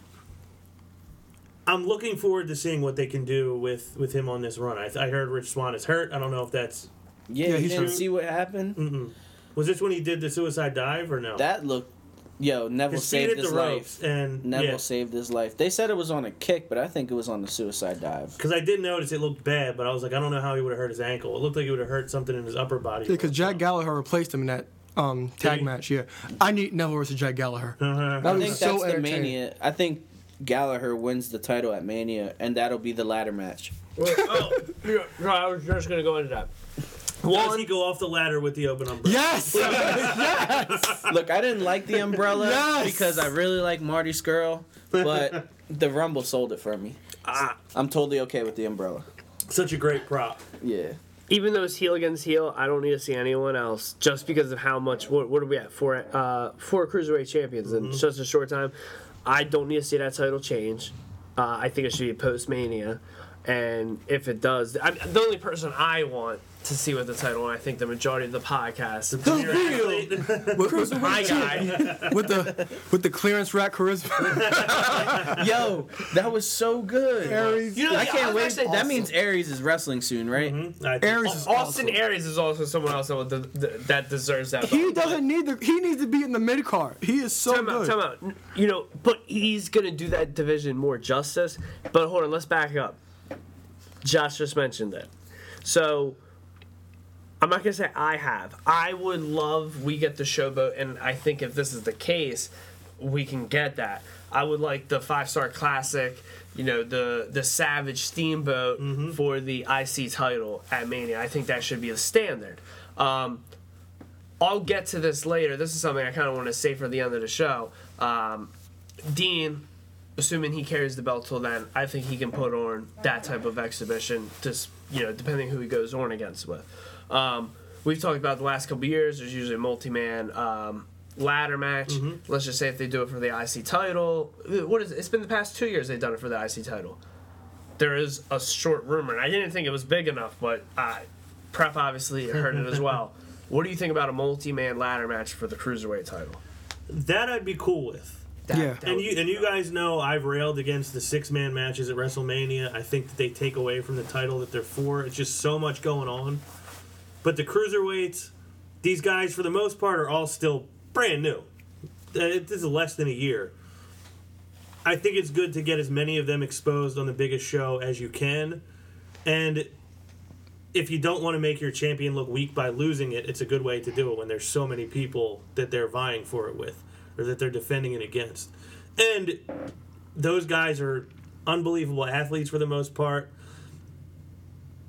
I'm looking forward to seeing what they can do with, with him on this run. I, I heard Rich Swann is hurt. I don't know if that's... Yeah, yeah you didn't see what happened? Mm-mm. Was this when he did the suicide dive or no? That looked... Yo, Neville saved his life. And, Neville yeah. saved his life. They said it was on a kick, but I think it was on the suicide dive. Because I did notice it looked bad, but I was like, I don't know how he would have hurt his ankle. It looked like he would have hurt something in his upper body. Yeah, because Jack Gallagher replaced him in that... Um, tag he, match, yeah. I need Neville versus Jack Gallagher. Uh-huh. That I think so that's the Mania. I think Gallagher wins the title at Mania, and that'll be the ladder match. Wait, oh, yeah, no, I was just going to go into that. One, does he go off the ladder with the open umbrella? Yes! yes! Look, I didn't like the umbrella yes! because I really like Marty Scurll, but the Rumble sold it for me. Ah. I'm totally okay with the umbrella. Such a great prop. Yeah. Even though it's heel against heel, I don't need to see anyone else just because of how much. What, what are we at? Four, uh, four cruiserweight champions in mm-hmm. such a short time. I don't need to see that title change. Uh, I think it should be post Mania, and if it does, I'm, the only person I want to see with the title, and I think the majority of the podcast, the real cruiserweight my guy with the with the clearance rack charisma. Yo, that was so good. Aries, you know, I can't wait. Awesome. That means Aries is wrestling soon, right? Mm-hmm. Aries, is Austin awesome. Aries is also someone else that deserves that. He ball. doesn't need the. He needs to be in the mid card. He is so time good. Time out, time out. You know, but he's gonna do that division more justice. But hold on, let's back up. Josh just mentioned that, so. I'm not going to say I have. I would love we get the showboat, and I think if this is the case, we can get that. I would like the five-star classic, you know, the the Savage Steamboat mm-hmm. for the I C title at Mania. I think that should be a standard. Um, I'll get to this later. This is something I kind of want to say for the end of the show. Um, Dean, assuming he carries the belt till then, I think he can put on that type of exhibition, just, you know, depending who he goes on against with. Um, we've talked about the last couple years. There's usually a multi-man um, ladder match. Mm-hmm. Let's just say if they do it for the I C title, what is it? It's been the past two years they've done it for the I C title. There is a short rumor, and I didn't think it was big enough, but uh, Prep obviously heard it as well. What do you think about a multi-man ladder match for the cruiserweight title? That I'd be cool with. That, yeah, that and you and you guys know I've railed against the six-man matches at WrestleMania. I think that they take away from the title that they're for. It's just so much going on. But the cruiserweights, these guys, for the most part, are all still brand new. This is less than a year. I think it's good to get as many of them exposed on the biggest show as you can. And if you don't want to make your champion look weak by losing it, it's a good way to do it when there's so many people that they're vying for it with or that they're defending it against. And those guys are unbelievable athletes for the most part.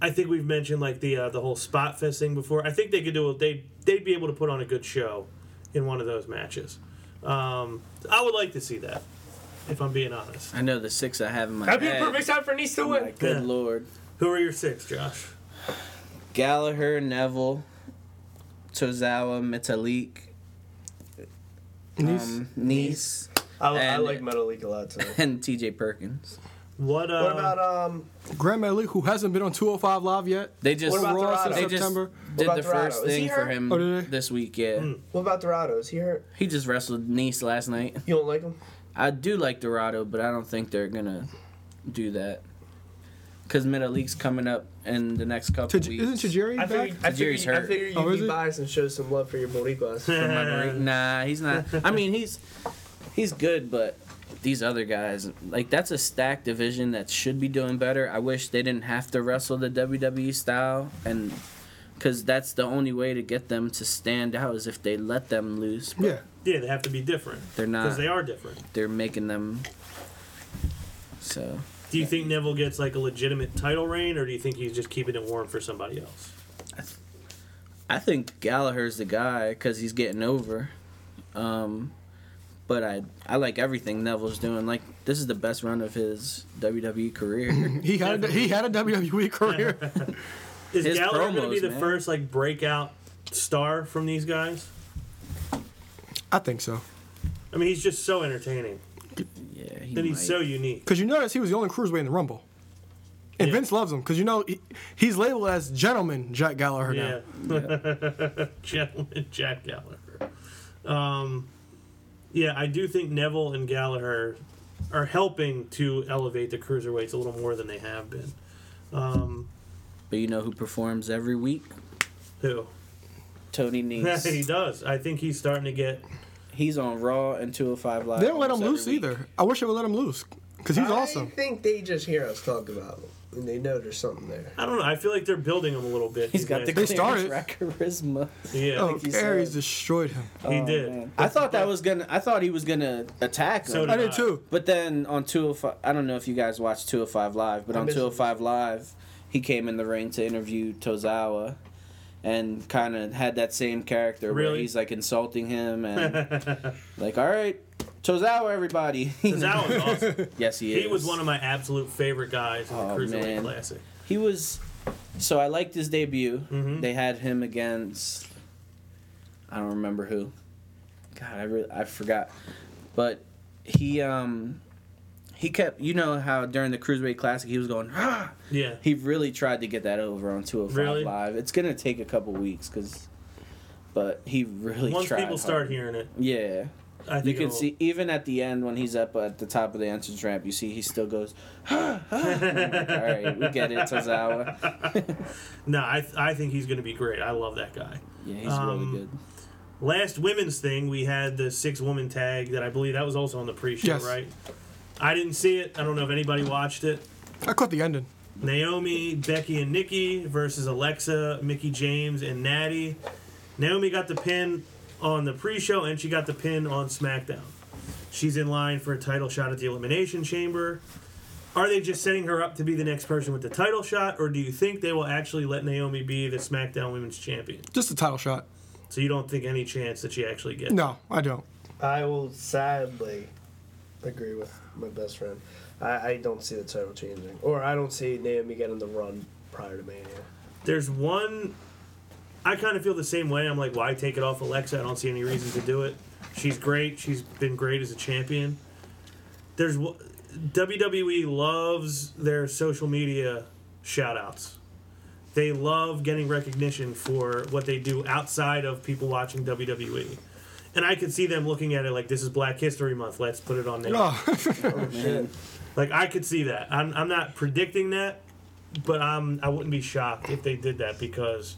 I think we've mentioned like the uh, the whole spot fest thing before. I think they could do a, they they'd be able to put on a good show in one of those matches. Um, I would like to see that, if I'm being honest. I know the six I have in my head. That'd be a perfect time for Nice to oh win. My good yeah. lord. Who are your six, Josh? Gallagher, Neville, Tozawa, Metalik, Nice, um, Nice. I, and, I like Metalik a lot too. And T J Perkins. What, uh, what about um, Grand Metalik, who hasn't been on two oh five Live yet? They just, Raw they just did the first Dorado? thing for him oh, this week, yeah. Mm. What about Dorado? Is he hurt? He just wrestled Nice last night. You don't like him? I do like Dorado, but I don't think they're going to do that. because Meta-League's coming up in the next couple to, weeks. Isn't Tajiri back? Figured, Tajiri's figured, hurt. I figured you'd oh, be biased and show some love for your Boricuas. Nah, he's not. I mean, he's he's good, but these other guys, like, that's a stacked division that should be doing better. I wish they didn't have to wrestle the W W E style, and because that's the only way to get them to stand out is if they let them lose. But yeah. Yeah, they have to be different. They're not. Because they are different. They're making them. So. Do you yeah. think Neville gets like a legitimate title reign, or do you think he's just keeping it warm for somebody else? I, th- I think Gallagher's the guy because he's getting over. Um, but I I like everything Neville's doing. Like, this is the best run of his W W E career. he had a, he had a W W E career. Is his Gallagher going to be the man. first like breakout star from these guys? I think so. I mean, he's just so entertaining. Yeah, he and he's might. so unique. Because you notice he was the only cruiserweight in the Rumble. And yeah. Vince loves him. Because, you know, he, he's labeled as Gentleman Jack Gallagher yeah. now. Yeah. Gentleman Jack Gallagher. Um, yeah, I do think Neville and Gallagher are helping to elevate the cruiserweights a little more than they have been. Um, but you know who performs every week? Who? Tony Nese. He does. I think he's starting to get... He's on Raw and two oh five Live. They don't let him loose week. either. I wish they would let him loose because he's I awesome. I think they just hear us talk about him and they know there's something there. I don't know. I feel like they're building him a little bit. He's got the track charisma. Yeah. Oh, Aries destroyed him. Oh, he did. I thought that was gonna. I thought he was gonna attack him. So did I did I. too. But then on two oh five, I don't know if you guys watched two oh five Live, but I on two oh five it. Live, he came in the ring to interview Tozawa. And kind of had that same character really? where he's, like, insulting him and, like, all right, Tozawa, everybody. Tozawa's awesome. Yes, he is. He was one of my absolute favorite guys in oh, the Cruiserweight Classic. He was... So I liked his debut. Mm-hmm. They had him against... I don't remember who. God, I, really, I forgot. But he... um. He kept, you know how during the Cruiserweight Classic he was going, ah! Yeah. He really tried to get that over on two oh five really? Live. It's going to take a couple weeks, cause, but he really Once tried. Once people hard. start hearing it. Yeah. I think you can see, even at the end when he's up at the top of the entrance ramp, you see he still goes, ah, ah. Like, all right, we get it, Tozawa. No, I th- I think he's going to be great. I love that guy. Yeah, he's um, really good. Last women's thing, we had the six-woman tag that I believe that was also on the pre-show, yes. right? I didn't see it. I don't know if anybody watched it. I caught the ending. Naomi, Becky, and Nikki versus Alexa, Mickie James, and Natty. Naomi got the pin on the pre-show, and she got the pin on SmackDown. She's in line for a title shot at the Elimination Chamber. Are they just setting her up to be the next person with the title shot, or do you think they will actually let Naomi be the SmackDown Women's Champion? Just a title shot. So you don't think any chance that she actually gets No, it? I don't. I will sadly... agree with my best friend. I, I don't see the title changing. Or I don't see Naomi getting the run prior to Mania. There's one... I kind of feel the same way. I'm like, why take it off Alexa? I don't see any reason to do it. She's great. She's been great as a champion. There's... W W E loves their social media shout-outs. They love getting recognition for what they do outside of people watching W W E. And I could see them looking at it like, this is Black History Month. Let's put it on there. Oh, oh man. Like, I could see that. I'm I'm not predicting that, but I'm, I wouldn't be shocked if they did that because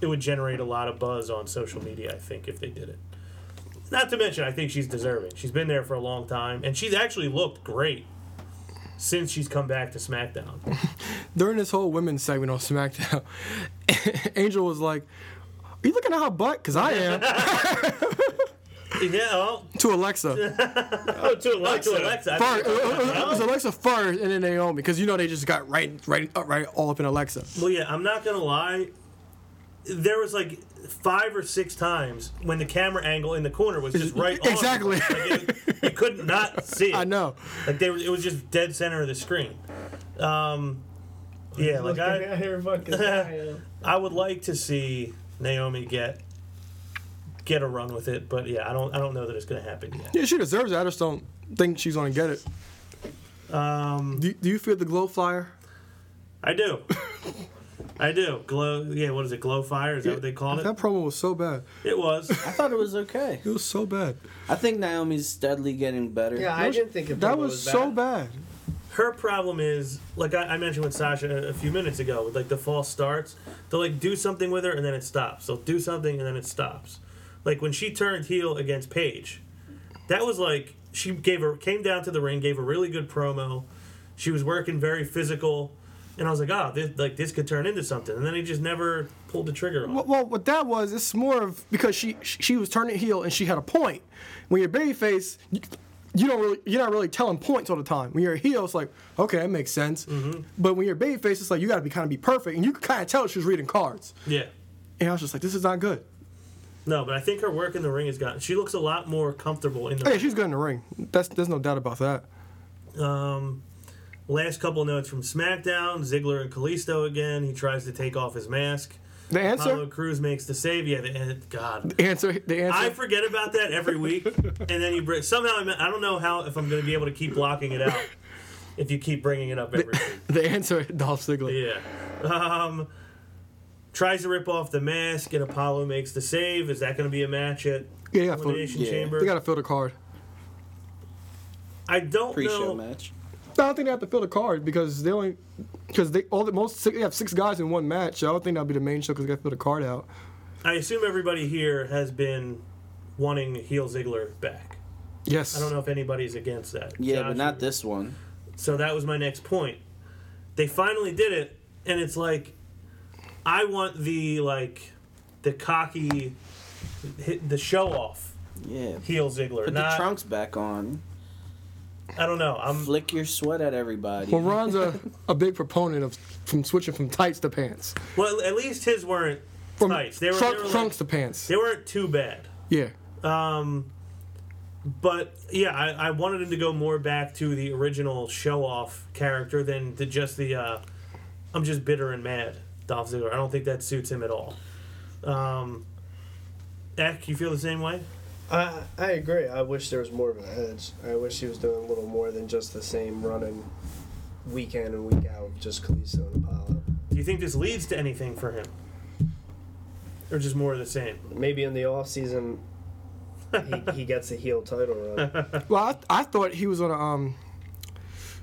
it would generate a lot of buzz on social media, I think, if they did it. Not to mention, I think she's deserving. She's been there for a long time, and she's actually looked great since she's come back to SmackDown. During this whole women's segment on SmackDown, Angel was like, are you looking at her butt? Because I am. Yeah, well. To Alexa. oh, to Alexa. Oh, to Alexa. Far, it, it was Alexa first, and then Naomi, because you know they just got right, right, right, all up in Alexa. Well, yeah, I'm not gonna lie. There was like five or six times when the camera angle in the corner was just right exactly. on. Exactly. Like you could not see it. I know. Like they were, it was just dead center of the screen. Um, yeah, like I, here, I, I would like to see Naomi get. Get a run with it, but yeah, I don't, I don't know that it's gonna happen yet. Yeah, she deserves it. I just don't think she's gonna get it. Um, do, do you feel the glow flyer? I do. I do. Glow. Yeah, what is it? Glow fire? Is that yeah, what they called it? That promo was so bad. It was. I thought it was okay. It was so bad. I think Naomi's steadily getting better. Yeah, I was, didn't think it that was, was bad. so bad. her problem is, like I, I mentioned with Sasha a few minutes ago, with like the false starts, they'll like do something with her and then it stops. They'll do something and then it stops. Like when she turned heel against Paige, that was like she gave her came down to the ring, gave a really good promo. She was working very physical, and I was like, oh, this, like this could turn into something. And then he just never pulled the trigger on. Well, well what that was, it's more of because she she was turning heel and she had a point. When you're babyface, you, you don't really you're not really telling points all the time. When you're a heel, it's like, okay, that makes sense. Mm-hmm. But when you're babyface, it's like you got to be kind of be perfect, and you could kind of tell she was reading cards. Yeah. And I was just like, this is not good. No, but I think her work in the ring has gotten... She looks a lot more comfortable in the ring. Yeah, she's good in the ring. That's, there's no doubt about that. Um, last couple notes from SmackDown. Ziggler and Kalisto again. He tries to take off his mask. The answer? Apollo Crews makes the save. Yeah, the, God. The answer, the answer. I forget about that every week. And then you bring... Somehow, I don't know how if I'm going to be able to keep blocking it out if you keep bringing it up every the, week. The answer, Dolph Ziggler. Yeah. Um... Tries to rip off the mask, and Apollo makes the save. Is that going to be a match at yeah, Elimination yeah. Chamber? They got to fill the card. I don't Pre-show know. Match. I don't think they have to fill the card because they only because they all the most they have six guys in one match. So I don't think that'll be the main show because they got to fill the card out. I assume everybody here has been wanting heel Ziggler back. Yes. I don't know if anybody's against that. Yeah, Josh, but not this one. So that was my next point. They finally did it, and it's like. I want the, like, the cocky, the show-off yeah. heel Ziggler. Put Not, the trunks back on. I don't know. I'm Flick your sweat at everybody. Well, Ron's a, a big proponent of from switching from tights to pants. Well, at least his weren't from tights. They were, trunk, they were like, trunks to pants. They weren't too bad. Yeah. Um, But, yeah, I, I wanted him to go more back to the original show-off character than to just the, uh, I'm just bitter and mad. Dolph Ziggler. I don't think that suits him at all. Um, Eck, you feel the same way? I I agree. I wish there was more of an edge. I wish he was doing a little more than just the same running week in and week out with just Kalisto and Apollo. Do you think this leads to anything for him? Or just more of the same? Maybe in the offseason, he, he gets a heel title run. Well, I, th- I thought he was going to um,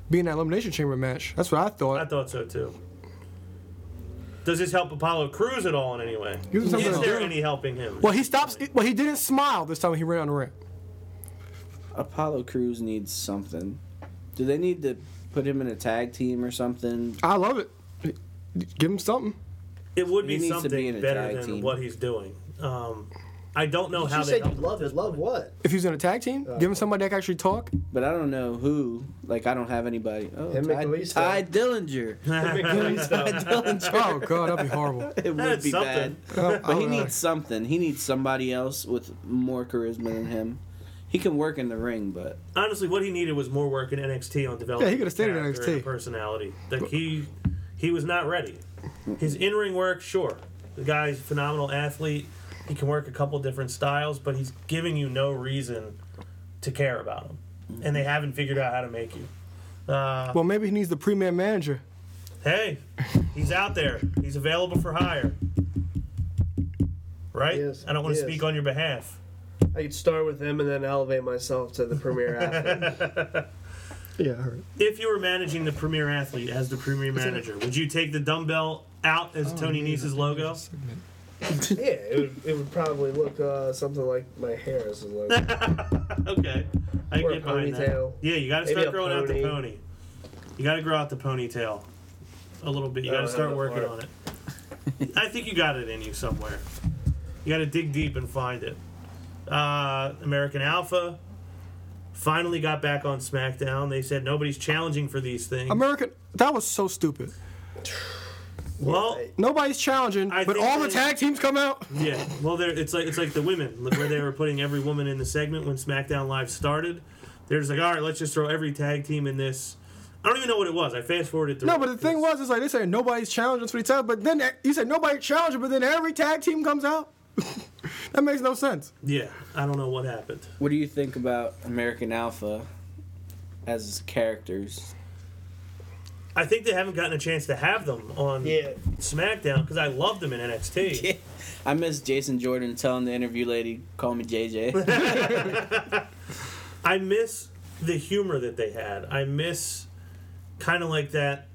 be in that Elimination Chamber match. That's what I thought. I thought so, too. Does this help Apollo Crews at all in any way? Is there any helping him? Well, he stops. Well, he didn't smile this time when he ran on the ring. Apollo Crews needs something. Do they need to put him in a tag team or something? I love it. Give him something. It would be something better than what he's doing. Um, I don't know how they help him. You love his love what? If he's in a tag team, give him somebody that can actually talk. But I don't know who. Like, I don't have anybody. Oh, Ty, Ty Dillinger. Ty Dillinger. Oh, God, that'd be horrible. It would That's be something. bad. Oh, but he know. needs something. He needs somebody else with more charisma than him. He can work in the ring, but... Honestly, what he needed was more work in N X T on developing... Yeah, he could have stayed in N X T. ...personality. Like, he, he was not ready. His in-ring work, sure. The guy's a phenomenal athlete. He can work a couple different styles, but he's giving you no reason to care about him. And they haven't figured out how to make you. Uh, well, maybe he needs the pre-man manager. Hey, he's out there. He's available for hire. Right? Yes, I don't want to speak is. on your behalf. I could start with him and then elevate myself to the premier athlete. Yeah, I heard. If you were managing the premier athlete as the premier manager, would you take the dumbbell out as oh, Tony Nese's logo? yeah, it would, it would probably look uh, something like my hair is a logo. Okay. I or get a ponytail. That. Yeah, you got to start growing pony. out the pony. You got to grow out the ponytail a little bit. You got to start working on it. I think you got it in you somewhere. You got to dig deep and find it. Uh, American Alpha finally got back on SmackDown. They said nobody's challenging for these things. American, that was so stupid. Well, nobody's challenging, I but all they, the tag teams come out. Yeah, well, it's like it's like the women, where they were putting every woman in the segment when SmackDown Live started. They're just like, all right, let's just throw every tag team in this. I don't even know what it was. I fast-forwarded through. No, but the thing was, it's like they said nobody's challenging for each other, but then you said nobody's challenging, but then every tag team comes out? That makes no sense. Yeah, I don't know what happened. What do you think about American Alpha as characters? I think they haven't gotten a chance to have them on yeah. SmackDown because I loved them in N X T. Yeah. I miss Jason Jordan telling the interview lady, call me J J. I miss the humor that they had. I miss kind of like that,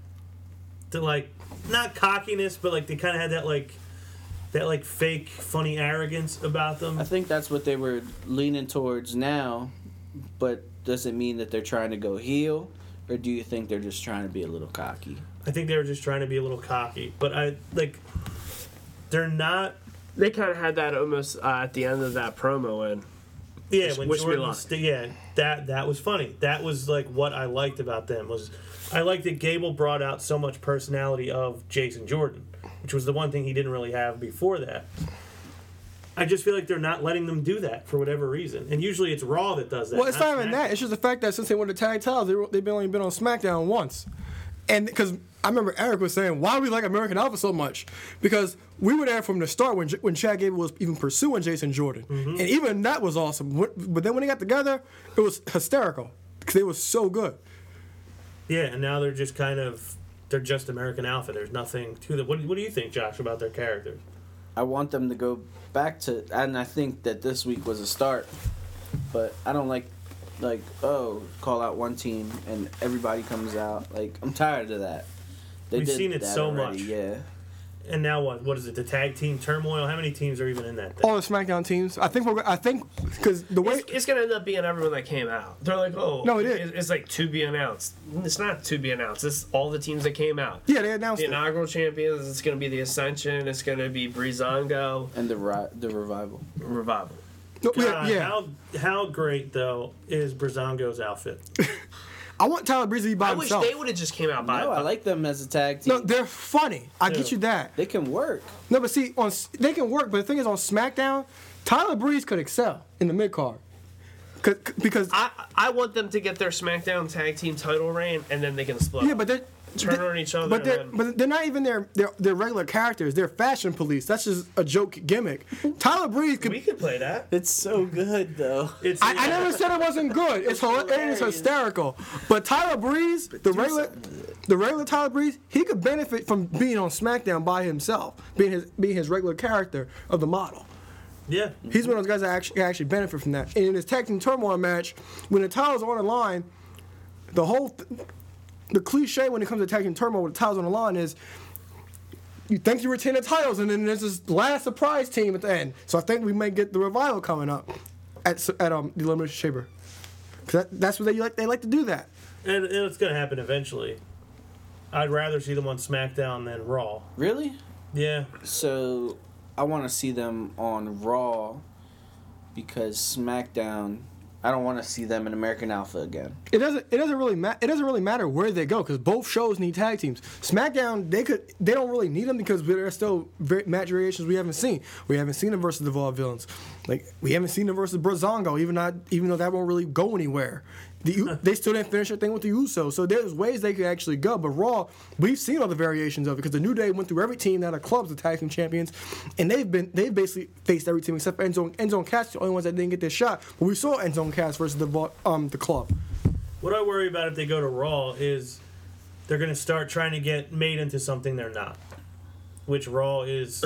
to like, not cockiness, but like they kind of had that like, that like fake funny arrogance about them. I think that's what they were leaning towards now, but does it mean that they're trying to go heel, or do you think they're just trying to be a little cocky? I think they were just trying to be a little cocky, but I like, they're not. They kind of had that almost uh, at the end of that promo, and yeah, which, when which Jordan, was, yeah, that that was funny. That was like what I liked about them was, I liked that Gable brought out so much personality of Jason Jordan, which was the one thing he didn't really have before that. I just feel like they're not letting them do that for whatever reason. And usually it's Raw that does that. Well, it's not, not even that. It's just the fact that since they won the tag titles, they were, they've only been on SmackDown once. And because I remember Eric was saying, why do we like American Alpha so much? Because we were there from the start when when Chad Gable was even pursuing Jason Jordan. Mm-hmm. And even that was awesome. But then when they got together, it was hysterical because they were so good. Yeah, and now they're just kind of... They're just American Alpha. There's nothing to them. What, what do you think, Josh, about their characters? I want them to go back to, and I think that this week was a start. But I don't like, like oh, call out one team and everybody comes out. Like, I'm tired of that. They We've did seen it so already. much. Yeah. And now what? What is it? The tag team turmoil? How many teams are even in that thing? All the SmackDown teams. I think we're. I think because the way it's, it's gonna end up being everyone that came out. They're like, oh, no, it is. It's like to be announced. It's not to be announced. It's all the teams that came out. Yeah, they announced the it. inaugural champions. It's gonna be the Ascension. It's gonna be Breezango and the ri- the revival. Revival. No, God, yeah. How how great though is Breezango's outfit? I want Tyler Breeze to be by I himself. I wish they would have just came out by. No, it. I like them as a tag team. No, they're funny. I yeah. get you that. They can work. No, but see, on they can work. But the thing is, on SmackDown, Tyler Breeze could excel in the mid card. Because I I want them to get their SmackDown tag team title reign, and then they can split. Yeah, but they're turn they're, on each other. But they're, and but they're not even their, their their regular characters. They're fashion police. That's just a joke gimmick. Tyler Breeze could. We could play that. It's so good though. It's, I, yeah. I never said it wasn't good. It's, it's hilarious. It's hysterical. But Tyler Breeze, but the regular the regular Tyler Breeze, he could benefit from being on SmackDown by himself, being his being his regular character of the model. Yeah, he's one of those guys that actually actually benefit from that. And in his tag team turmoil match, when the titles are on the line, the whole th- the cliche when it comes to tag team turmoil with the titles on the line is you think you retain the titles, and then there's this last surprise team at the end. So I think we may get the revival coming up at at um the Elimination Chamber. Cause that, that's what they like. They like to do that, and, and it's gonna happen eventually. I'd rather see them on SmackDown than Raw. Really? Yeah. So. I want to see them on Raw because SmackDown. I don't want to see them in American Alpha again. It doesn't. It doesn't really matter. It doesn't really matter where they go because both shows need tag teams. SmackDown, they could. They don't really need them because there are still match variations we haven't seen. We haven't seen them versus the Vaudevillains. Like we haven't seen them versus Breezango. Even not. Even though that won't really go anywhere. The, they still didn't finish their thing with the Usos, so there's ways they could actually go. But Raw, we've seen all the variations of it because the New Day went through every team that are clubs, the tag team champions, and they've been they've basically faced every team except for Endzone Endzone Cass, the only ones that didn't get their shot. But we saw Endzone Cass versus the um the club. What I worry about if they go to Raw is they're going to start trying to get made into something they're not, which Raw is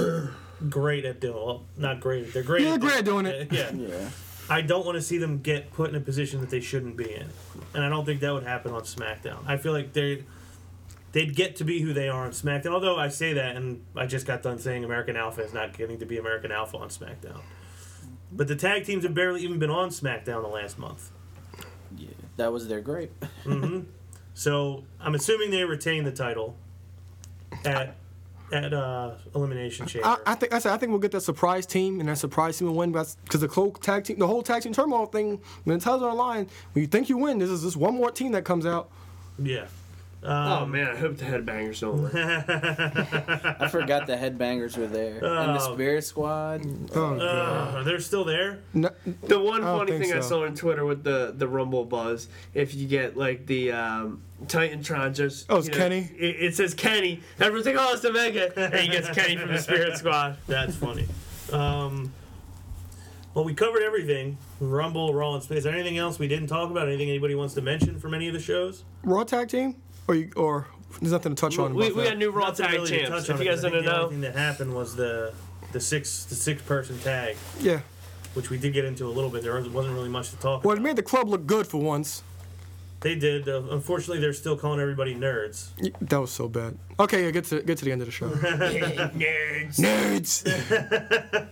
great at doing. Well, not great. They're great. Yeah, they're great at doing it. Yeah. yeah. I don't want to see them get put in a position that they shouldn't be in. And I don't think that would happen on SmackDown. I feel like they'd, they'd get to be who they are on SmackDown. Although I say that, and I just got done saying American Alpha is not getting to be American Alpha on SmackDown. But the tag teams have barely even been on SmackDown the last month. Yeah, that was their gripe. mm-hmm. So I'm assuming they retain the title at... At uh, Elimination Chamber, I, I think I said I think we'll get that surprise team, and that surprise team will win. Because the whole tag team, the whole tag team turmoil thing, when the titles are on the line, when you think you win, this is just one more team that comes out. Yeah. Um, oh man, I hope the Headbangers don't win. I forgot the Headbangers were there, oh. and the Spirit Squad. Oh, uh, they're still there. No, the one funny thing so. I saw on Twitter with the, the Rumble buzz, if you get like the um, Titantron, just oh, it's you know, Kenny. It, it says Kenny. Everyone's like, oh, it's Omega, and he gets Kenny from the Spirit Squad. That's funny. Um, well, we covered everything. Rumble, Raw, and Space. Is there anything else we didn't talk about? Anything anybody wants to mention from any of the shows? Raw tag team. Or, you, or there's nothing to touch we, on. We, we got new Raw Tag really champs. If you guys didn't know, the only thing that happened was the the six the six person tag. Yeah, which we did get into a little bit. There wasn't really much to talk. Well, about. Well, it made the club look good for once. They did. Uh, unfortunately, they're still calling everybody nerds. That was so bad. Okay, yeah, get to get to the end of the show. Nerds. Nerds.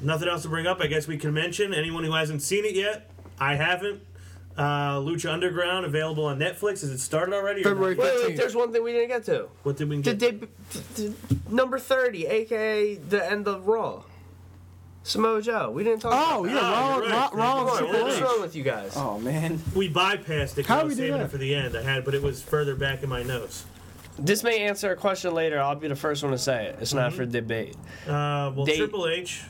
Nothing else to bring up. I guess we can mention anyone who hasn't seen it yet. I haven't. Uh, Lucha Underground available on Netflix. Has it started already? February fifteenth. Wait, wait, there's one thing we didn't get to. What did we get? Did they, did, did, number thirty, aka the end of Raw. Samoa Joe. We didn't talk oh, about yeah, that. Oh, yeah. Raw and Triple H. What's wrong with you guys? Oh, man. We bypassed it. How did we do that? For the end, I had, but it was further back in my notes. This may answer a question later. I'll be the first one to say it. It's mm-hmm. not for debate. Uh, well, they, Triple H.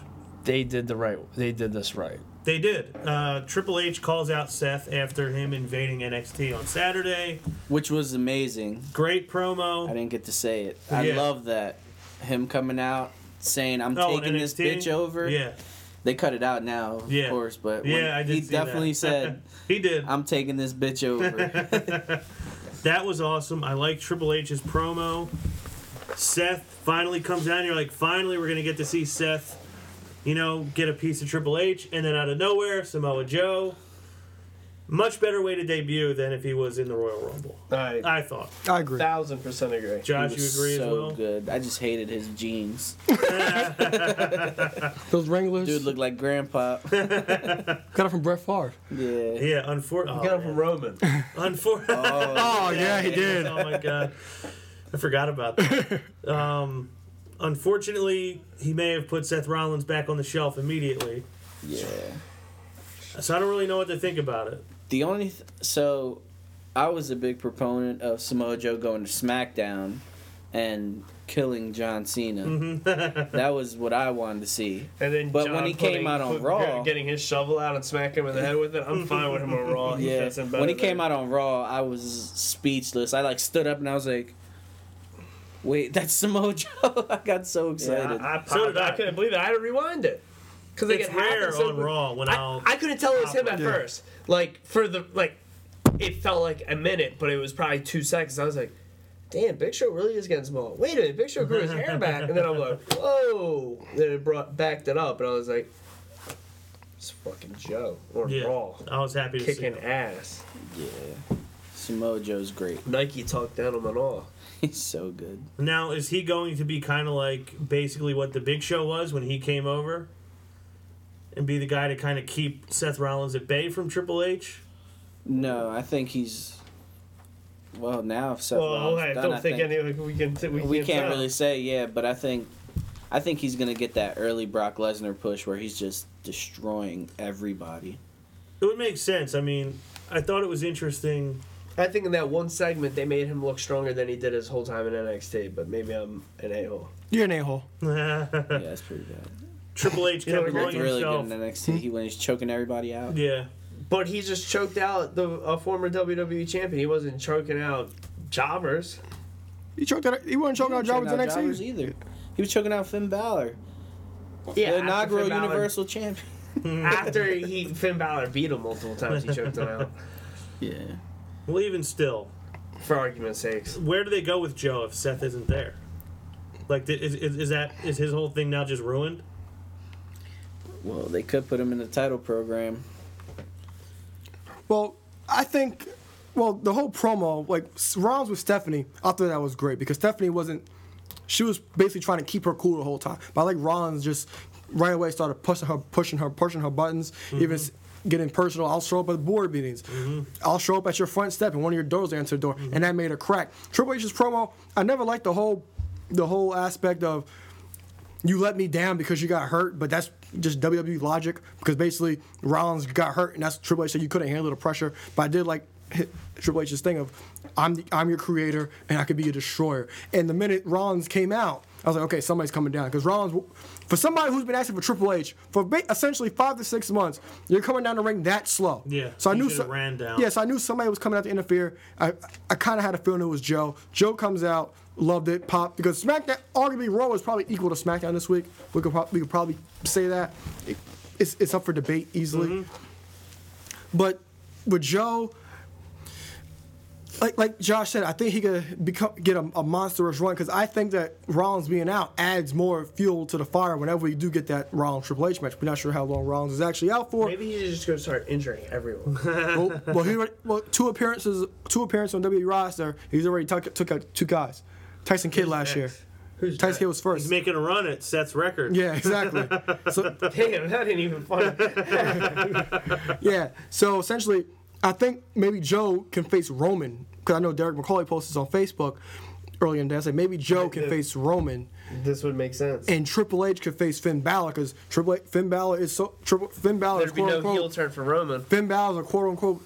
They did the right. They did this right. They did. Uh, Triple H calls out Seth after him invading N X T on Saturday. Which was amazing. Great promo. I didn't get to say it. I yeah. love that. Him coming out. Saying I'm oh, taking N X T? This bitch over. Yeah, they cut it out now, of yeah. course. But yeah, I did he see definitely that. said he did. I'm taking this bitch over. That was awesome. I like Triple H's promo. Seth finally comes down. You're like, finally, we're gonna get to see Seth. You know, get a piece of Triple H, and then out of nowhere, Samoa Joe. Much better way to debut than if he was in the Royal Rumble. I, I thought. I agree. Thousand percent agree. Josh, you agree so as well? So good. I just hated his jeans. Those Wranglers. Dude looked like Grandpa. Got it from Brett Favre. Yeah. Yeah. Unfortunately. Oh, got it from Roman. Unfortunately. Oh, oh yeah, he did. Oh my God. I forgot about that. Um, unfortunately, he may have put Seth Rollins back on the shelf immediately. Yeah. So I don't really know what to think about it. The only th- so, I was a big proponent of Samoa Joe going to SmackDown and killing John Cena. Mm-hmm. That was what I wanted to see. And then, but John when he putting, came out on put, Raw, getting his shovel out and smacking him in the head with it, I'm fine with him on Raw. He yeah. When he came out on Raw, I was speechless. I like stood up and I was like, "Wait, that's Samoa Joe!" I got so excited. Yeah, I, I, so I. I couldn't believe it. I had to rewind it. Because it's it rare so on Raw when I'll I, I couldn't tell it was him at yeah. first. Like for the like, it felt like a minute, but it was probably two seconds. I was like, "Damn, Big Show really is getting small." Wait a minute, Big Show grew his hair back, and then I'm like, "Whoa!" Then it brought backed it up, and I was like, "It's fucking Joe or yeah, Raw." I was happy to kicking see him. ass. Yeah, Samoa Joe's great. Nike talked down on him at all. He's so good. Now is he going to be kind of like basically what the Big Show was when he came over? And be the guy to kind of keep Seth Rollins at bay from Triple H? No, I think he's... Well, now if Seth well, Rollins... Well, I don't done, think, I think any... Like, we can th- we, we can't, can't really say, yeah, but I think I think he's going to get that early Brock Lesnar push where he's just destroying everybody. It would make sense. I mean, I thought it was interesting. I think in that one segment, they made him look stronger than he did his whole time in N X T, but maybe I'm an a-hole. You're an a-hole. Yeah, that's pretty bad. Triple H kept going really himself. Good in N X T. He when he's choking everybody out. Yeah, but he just choked out the a former W W E champion. He wasn't choking out jobbers. He choked out. He wasn't choking he out jobbers in N X T jobbers either. He was choking out Finn Balor. Yeah, the inaugural Balor, Universal Champion. After he Finn Balor beat him multiple times, he choked him out. Yeah. Well, even still, for argument's sakes, where do they go with Joe if Seth isn't there? Like, is is, is that is his whole thing now just ruined? Well, they could put him in the title program. Well, I think, well, the whole promo, like, Rollins with Stephanie, I thought that was great because Stephanie wasn't, she was basically trying to keep her cool the whole time. But I like Rollins just right away started pushing her, pushing her, pushing her buttons, mm-hmm. even getting personal. I'll show up at board meetings. Mm-hmm. I'll show up at your front step and one of your doors to answer the door. Mm-hmm. And that made her crack. Triple H's promo, I never liked the whole, the whole aspect of, you let me down because you got hurt, but that's just W W E logic because basically Rollins got hurt, and that's Triple H said you couldn't handle the pressure. But I did like Triple H's thing of I'm the, I'm your creator and I could be your destroyer. And the minute Rollins came out, I was like, okay, somebody's coming down because Rollins, for somebody who's been asking for Triple H for ba- essentially five to six months, you're coming down the ring that slow. Yeah, so I knew so- ran down. Yeah, so I knew somebody was coming out to interfere. I I kind of had a feeling it was Joe. Joe comes out. Loved it, pop, because SmackDown, arguably Raw is probably equal to SmackDown this week. We could, pro- we could probably say that. It, it's it's up for debate easily. Mm-hmm. But with Joe, like like Josh said, I think he could become, get a, a monstrous run, because I think that Rollins being out adds more fuel to the fire whenever we do get that Rollins Triple H match. We're not sure how long Rollins is actually out for. Maybe he's just going to start injuring everyone. well, well, he already, well, two appearances, two appearances on W W E roster. He's already took took out two guys. Tyson Kidd last next? year. Who's Tyson Kidd was first. He's making a run at Seth's record. Yeah, exactly. So, damn, that ain't even funny. Yeah, so essentially, I think maybe Joe can face Roman, because I know Derek McCauley posted this on Facebook earlier in the day. I said maybe Joe can face Roman. This would make sense. And Triple H could face Finn Balor, because Triple H, Finn Balor is so Triple Finn Balor. There'd is be no unquote, heel turn for Roman. Finn Balor is a quote unquote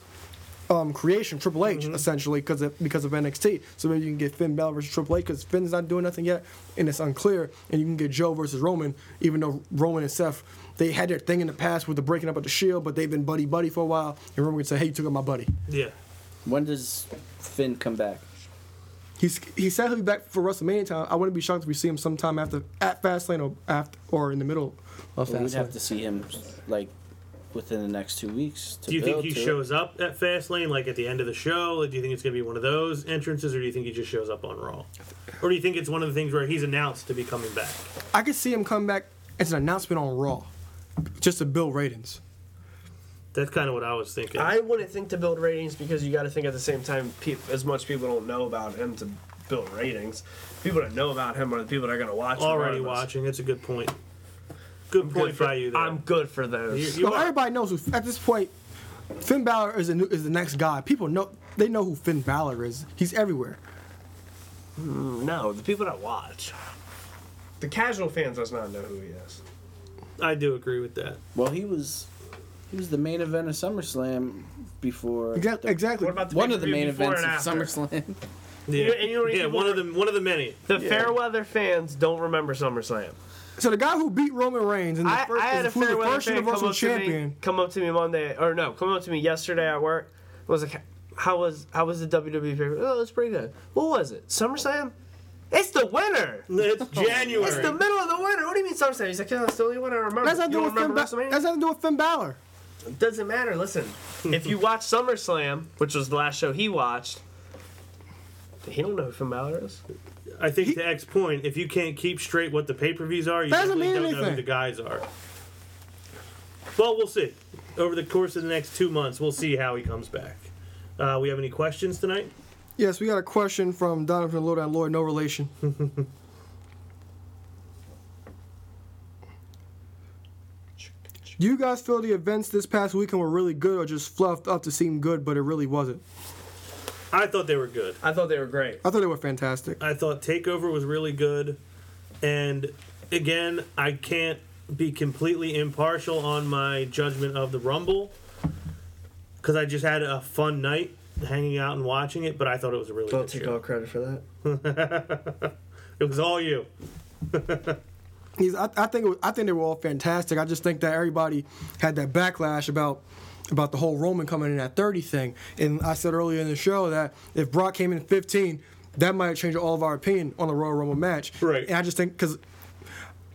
um, creation Triple H, mm-hmm. essentially because of, because of N X T. So maybe you can get Finn Balor versus Triple H, because Finn's not doing nothing yet and it's unclear. And you can get Joe versus Roman, even though Roman and Seth, they had their thing in the past with the breaking up of the Shield, but they've been buddy buddy for a while. And Roman would say, "Hey, you took out my buddy." Yeah. When does Finn come back? He's he said he'll be back for WrestleMania time. I wouldn't be shocked if we see him sometime after at Fastlane or after or in the middle of well, Fastlane. We'd have to see him like within the next two weeks. To do you think he shows it. up at Fastlane, like at the end of the show? Like, do you think it's going to be one of those entrances, or do you think he just shows up on Raw? Or do you think it's one of the things where he's announced to be coming back? I could see him come back as an announcement on Raw. Just to build ratings. That's kind of what I was thinking. I wouldn't think to build ratings, because you got to think at the same time, pe- as much people don't know about him to build ratings. People that know about him are the people that are going to watch. Already watching. That's a good point. Good I'm point good for, by you there. I'm good for those. You, you well, everybody knows who, at this point, Finn Balor is, a new, is the next guy. People know, they know who Finn Balor is. He's everywhere. Mm, no, the people that watch. The casual fans does not know who he is. I do agree with that. Well, he was he was the main event of SummerSlam before. Exactly. The, exactly. What about the one of the main events of SummerSlam? Yeah, you, and you don't yeah one of the one of the many. The yeah. Fairweather fans don't remember SummerSlam. So the guy who beat Roman Reigns in the I, first, I had a Fairweather first fan Universal come up champion to me, come up to me Monday or no, come up to me yesterday at work. It was like, how was how was the W W E? Oh, it's pretty good. What was it? SummerSlam? It's the winter. It's January. It's the middle of the winter. What do you mean SummerSlam? He's like, yeah, that's the only one I remember. That's not doing Finn ba- That's not doing Finn Balor. It doesn't matter. Listen, if you watch SummerSlam, which was the last show he watched, he don't know who Finn Balor is. I think he, to X's point, if you can't keep straight what the pay-per-views are, you really don't anything. know who the guys are. Well, we'll see. Over the course of the next two months, we'll see how he comes back. Uh, we have any questions tonight? Yes, we got a question from Donovan Lord and Lloyd, no relation. Do you guys feel the events this past weekend were really good or just fluffed up to seem good, but it really wasn't? I thought they were good. I thought they were great. I thought they were fantastic. I thought TakeOver was really good. And, again, I can't be completely impartial on my judgment of the Rumble because I just had a fun night hanging out and watching it, but I thought it was a really Don't good show. Don't take all credit for that. It was all you. He's, I, I think it was, I think they were all fantastic. I just think that everybody had that backlash about about the whole Roman coming in at thirty thing. And I said earlier in the show that if Brock came in at fifteen, that might change all of our opinion on the Royal Rumble match. Right. And I just think because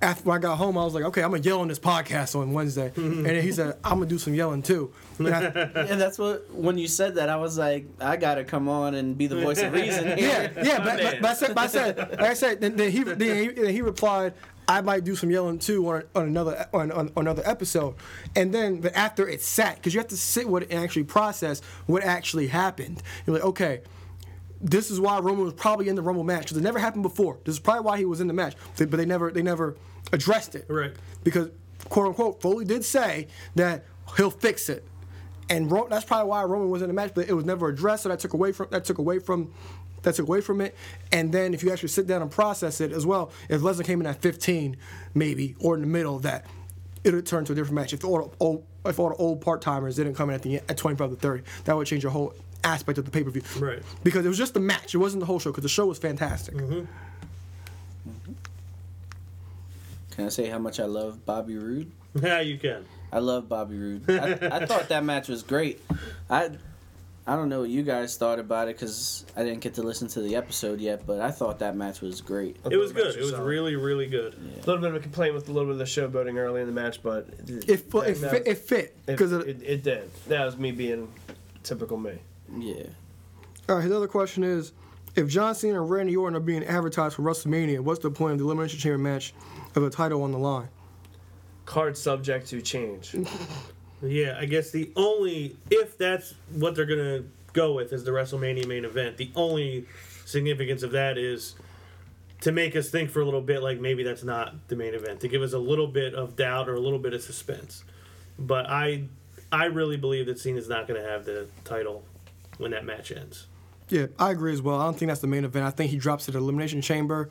after I got home, I was like, okay, I'm going to yell on this podcast on Wednesday. Mm-hmm. And then he said, I'm going to do some yelling, too. And, I, and that's what, when you said that, I was like, I got to come on and be the voice of reason. Yeah, yeah. But, but, but I said, but I said, like I said then, then, he, then, he, then he replied, I might do some yelling, too, on, on another on, on, on another episode. And then, but after it sat, because you have to sit with it and actually process what actually happened. You're like, okay, this is why Roman was probably in the Rumble match, because it never happened before. This is probably why he was in the match, but they never they never addressed it. Right. Because, quote unquote, Foley did say that he'll fix it, and Ro- that's probably why Roman was in the match, but it was never addressed. So that took away from that took away from that took away from it. And then if you actually sit down and process it as well, if Lesnar came in at fifteen, maybe or in the middle of that, it'll turn to a different match. If all the old, if all the old part timers didn't come in at the at twenty-five to thirty, that would change your whole aspect of the pay-per-view. Right. Because it was just the match. It wasn't the whole show, because the show was fantastic. Mm-hmm. Mm-hmm. Can I say how much I love Bobby Roode? Yeah, you can. I love Bobby Roode. I, I thought that match was great. I I don't know what you guys thought about it, because I didn't get to listen to the episode yet, but I thought that match was great. It was good. Was it was solid. really, really good. Yeah. A little bit of a complaint with a little bit of the showboating early in the match, but... It, it, that, it, that fit, was, it fit. It, it, it did. That was me being... typical me. Yeah. All right, his other question is, if John Cena and Randy Orton are being advertised for WrestleMania, what's the point of the Elimination Chamber match of a title on the line? Card subject to change. Yeah, I guess the only, if that's what they're going to go with is the WrestleMania main event, the only significance of that is to make us think for a little bit like maybe that's not the main event, to give us a little bit of doubt or a little bit of suspense. But I I really believe that Cena's not going to have the title when that match ends. Yeah, I agree as well. I don't think that's the main event. I think he drops to the Elimination Chamber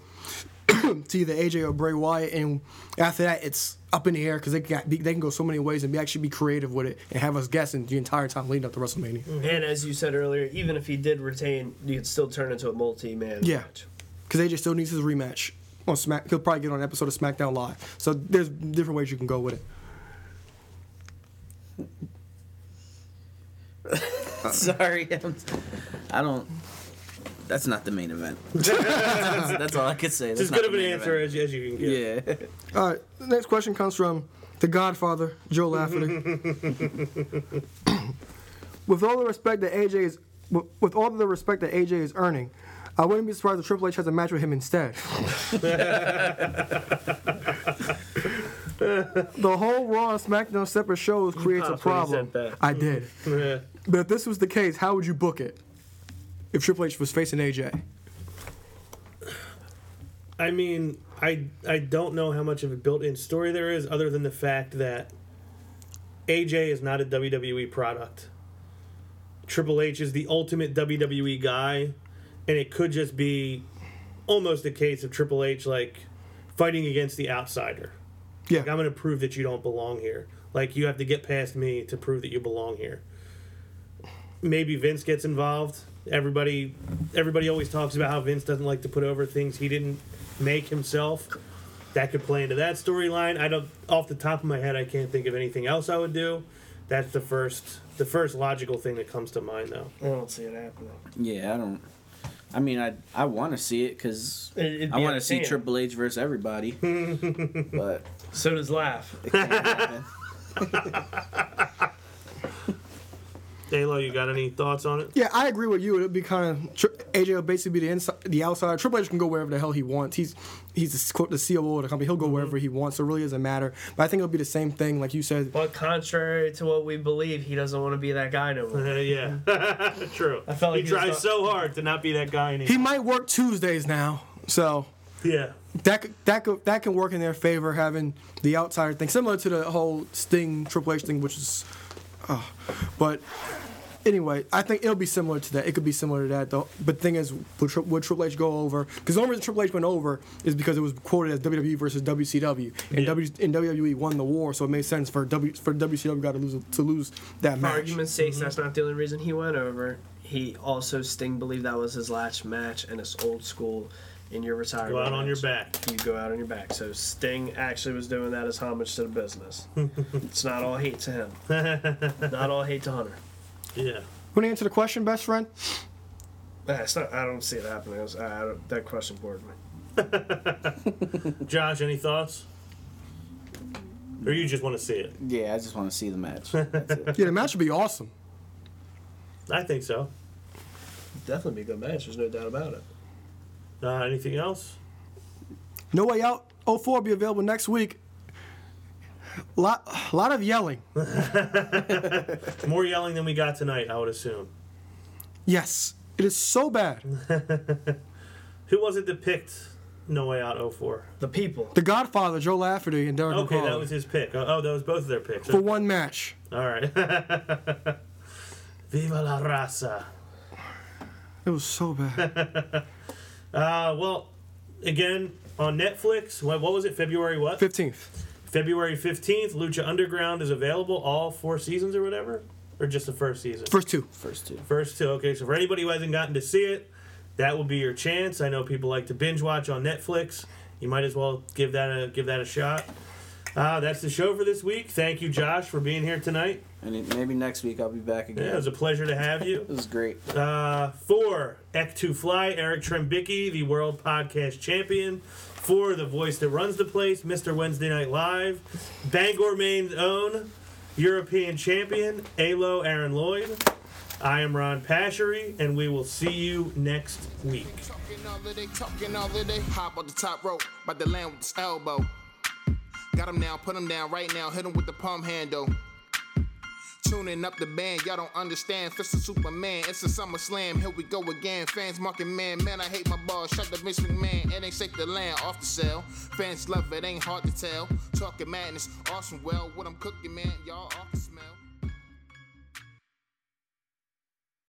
to either A J or Bray Wyatt, and after that, it's up in the air because they got they can go so many ways and be, actually be creative with it and have us guessing the entire time leading up to WrestleMania. Mm-hmm. And as you said earlier, even if he did retain, you could still turn into a multi-man yeah. match. Because A J still needs his rematch on Smack. He'll probably get on an episode of SmackDown Live. So there's different ways you can go with it. Sorry, I'm, I don't. That's not the main event. that's, that's all I could say. That's as good of an answer as, as you can get. Yeah. All right. The next question comes from the Godfather, Joe Lafferty. With all the respect that A J is, with all the respect that A J is earning, I wouldn't be surprised if Triple H has a match with him instead. The whole Raw and SmackDown separate shows creates a problem. I did. Yeah. But if this was the case, how would you book it? If Triple H was facing A J? I mean, I I don't know how much of a built-in story there is other than the fact that A J is not a W W E product. Triple H is the ultimate W W E guy, and it could just be almost a case of Triple H, like, fighting against the outsider. Yeah. Like, I'm going to prove that you don't belong here. Like, you have to get past me to prove that you belong here. Maybe Vince gets involved. Everybody everybody always talks about how Vince doesn't like to put over things he didn't make himself. That could play into that storyline. I don't off the top of my head I can't think of anything else I would do. That's the first the first logical thing that comes to mind though. I don't see it happening. Yeah, I don't I mean I I want to see it cuz be I want to see Triple H versus everybody. But so does Laugh. Alo, you got any thoughts on it? Yeah, I agree with you. It'll be kind of A J will basically be the inside, the outside. Triple H can go wherever the hell he wants. He's he's the, quote, the C O O of the company. He'll go mm-hmm. wherever he wants. So it really doesn't matter. But I think it'll be the same thing, like you said. But contrary to what we believe, he doesn't want to be that guy no more. Yeah, true. I felt like he, he tries so hard to not be that guy anymore. He might work Tuesdays now, so yeah, that that that can work in their favor having the outsider thing, similar to the whole Sting Triple H thing, which is. Oh, but anyway, I think it'll be similar to that. It could be similar to that, though. But the thing is, would, would Triple H go over? Because the only reason Triple H went over is because it was quoted as W W E versus W C W, and, yeah. w, and W W E won the war, so it made sense for w, for W C W guy to lose to lose that match. For argument's sake, mm-hmm. That's not the only reason he went over. He also Sting believed that was his last match, and it's old school. In your retirement, go out match. On your back. You go out on your back. So Sting actually was doing that as homage to the business. It's not all hate to him. Not all hate to Hunter. Yeah. Want to answer the question, best friend? Nah, it's not, I don't see it happening. It was, I, I don't, that question bored me. Josh, any thoughts? Or you just want to see it? Yeah, I just want to see the match. That's it. Yeah, the match would be awesome. I think so. Definitely be a good match. There's no doubt about it. Uh, anything else? No Way Out oh four will be available next week. A lot, lot of yelling. More yelling than we got tonight, I would assume. Yes. It is so bad. Who was it that picked No Way Out oh four? The people. The Godfather, Joe Lafferty, and Darren Okay, McCall. That was his pick. Oh, oh, that was both of their picks. For okay. One match. All right. Viva la raza. It was so bad. Uh, well, again, on Netflix, what, what was it, February what? fifteenth. February fifteenth, Lucha Underground is available, all four seasons or whatever? Or just the first season? First two. First two. First two, okay. So for anybody who hasn't gotten to see it, that will be your chance. I know people like to binge watch on Netflix. You might as well give that a, give that a shot. Uh, that's the show for this week. Thank you, Josh, for being here tonight. And maybe next week I'll be back again. Yeah, it was a pleasure to have you. It was great. Uh, for Ek two Fly, Eric Trembicki, the World Podcast Champion. For the voice that runs the place, Mister Wednesday Night Live. Bangor, Maine's own, European champion, Alo Aaron Lloyd. I am Ron Pashery, and we will see you next week. Talking all of day, talking all of day. Hop on the top rope, about to land with his elbow. Got him now, put him down right now, hit him with the palm handle. Tuning up the band, y'all don't understand. Fist of Superman, it's a summer slam. Here we go again. Fans marking man, man, I hate my balls. Shut the Vince McMahon, it ain't shake the land off the cell. Fans love it, ain't hard to tell. Talking madness, awesome, well, what I'm cooking, man, y'all off the smell.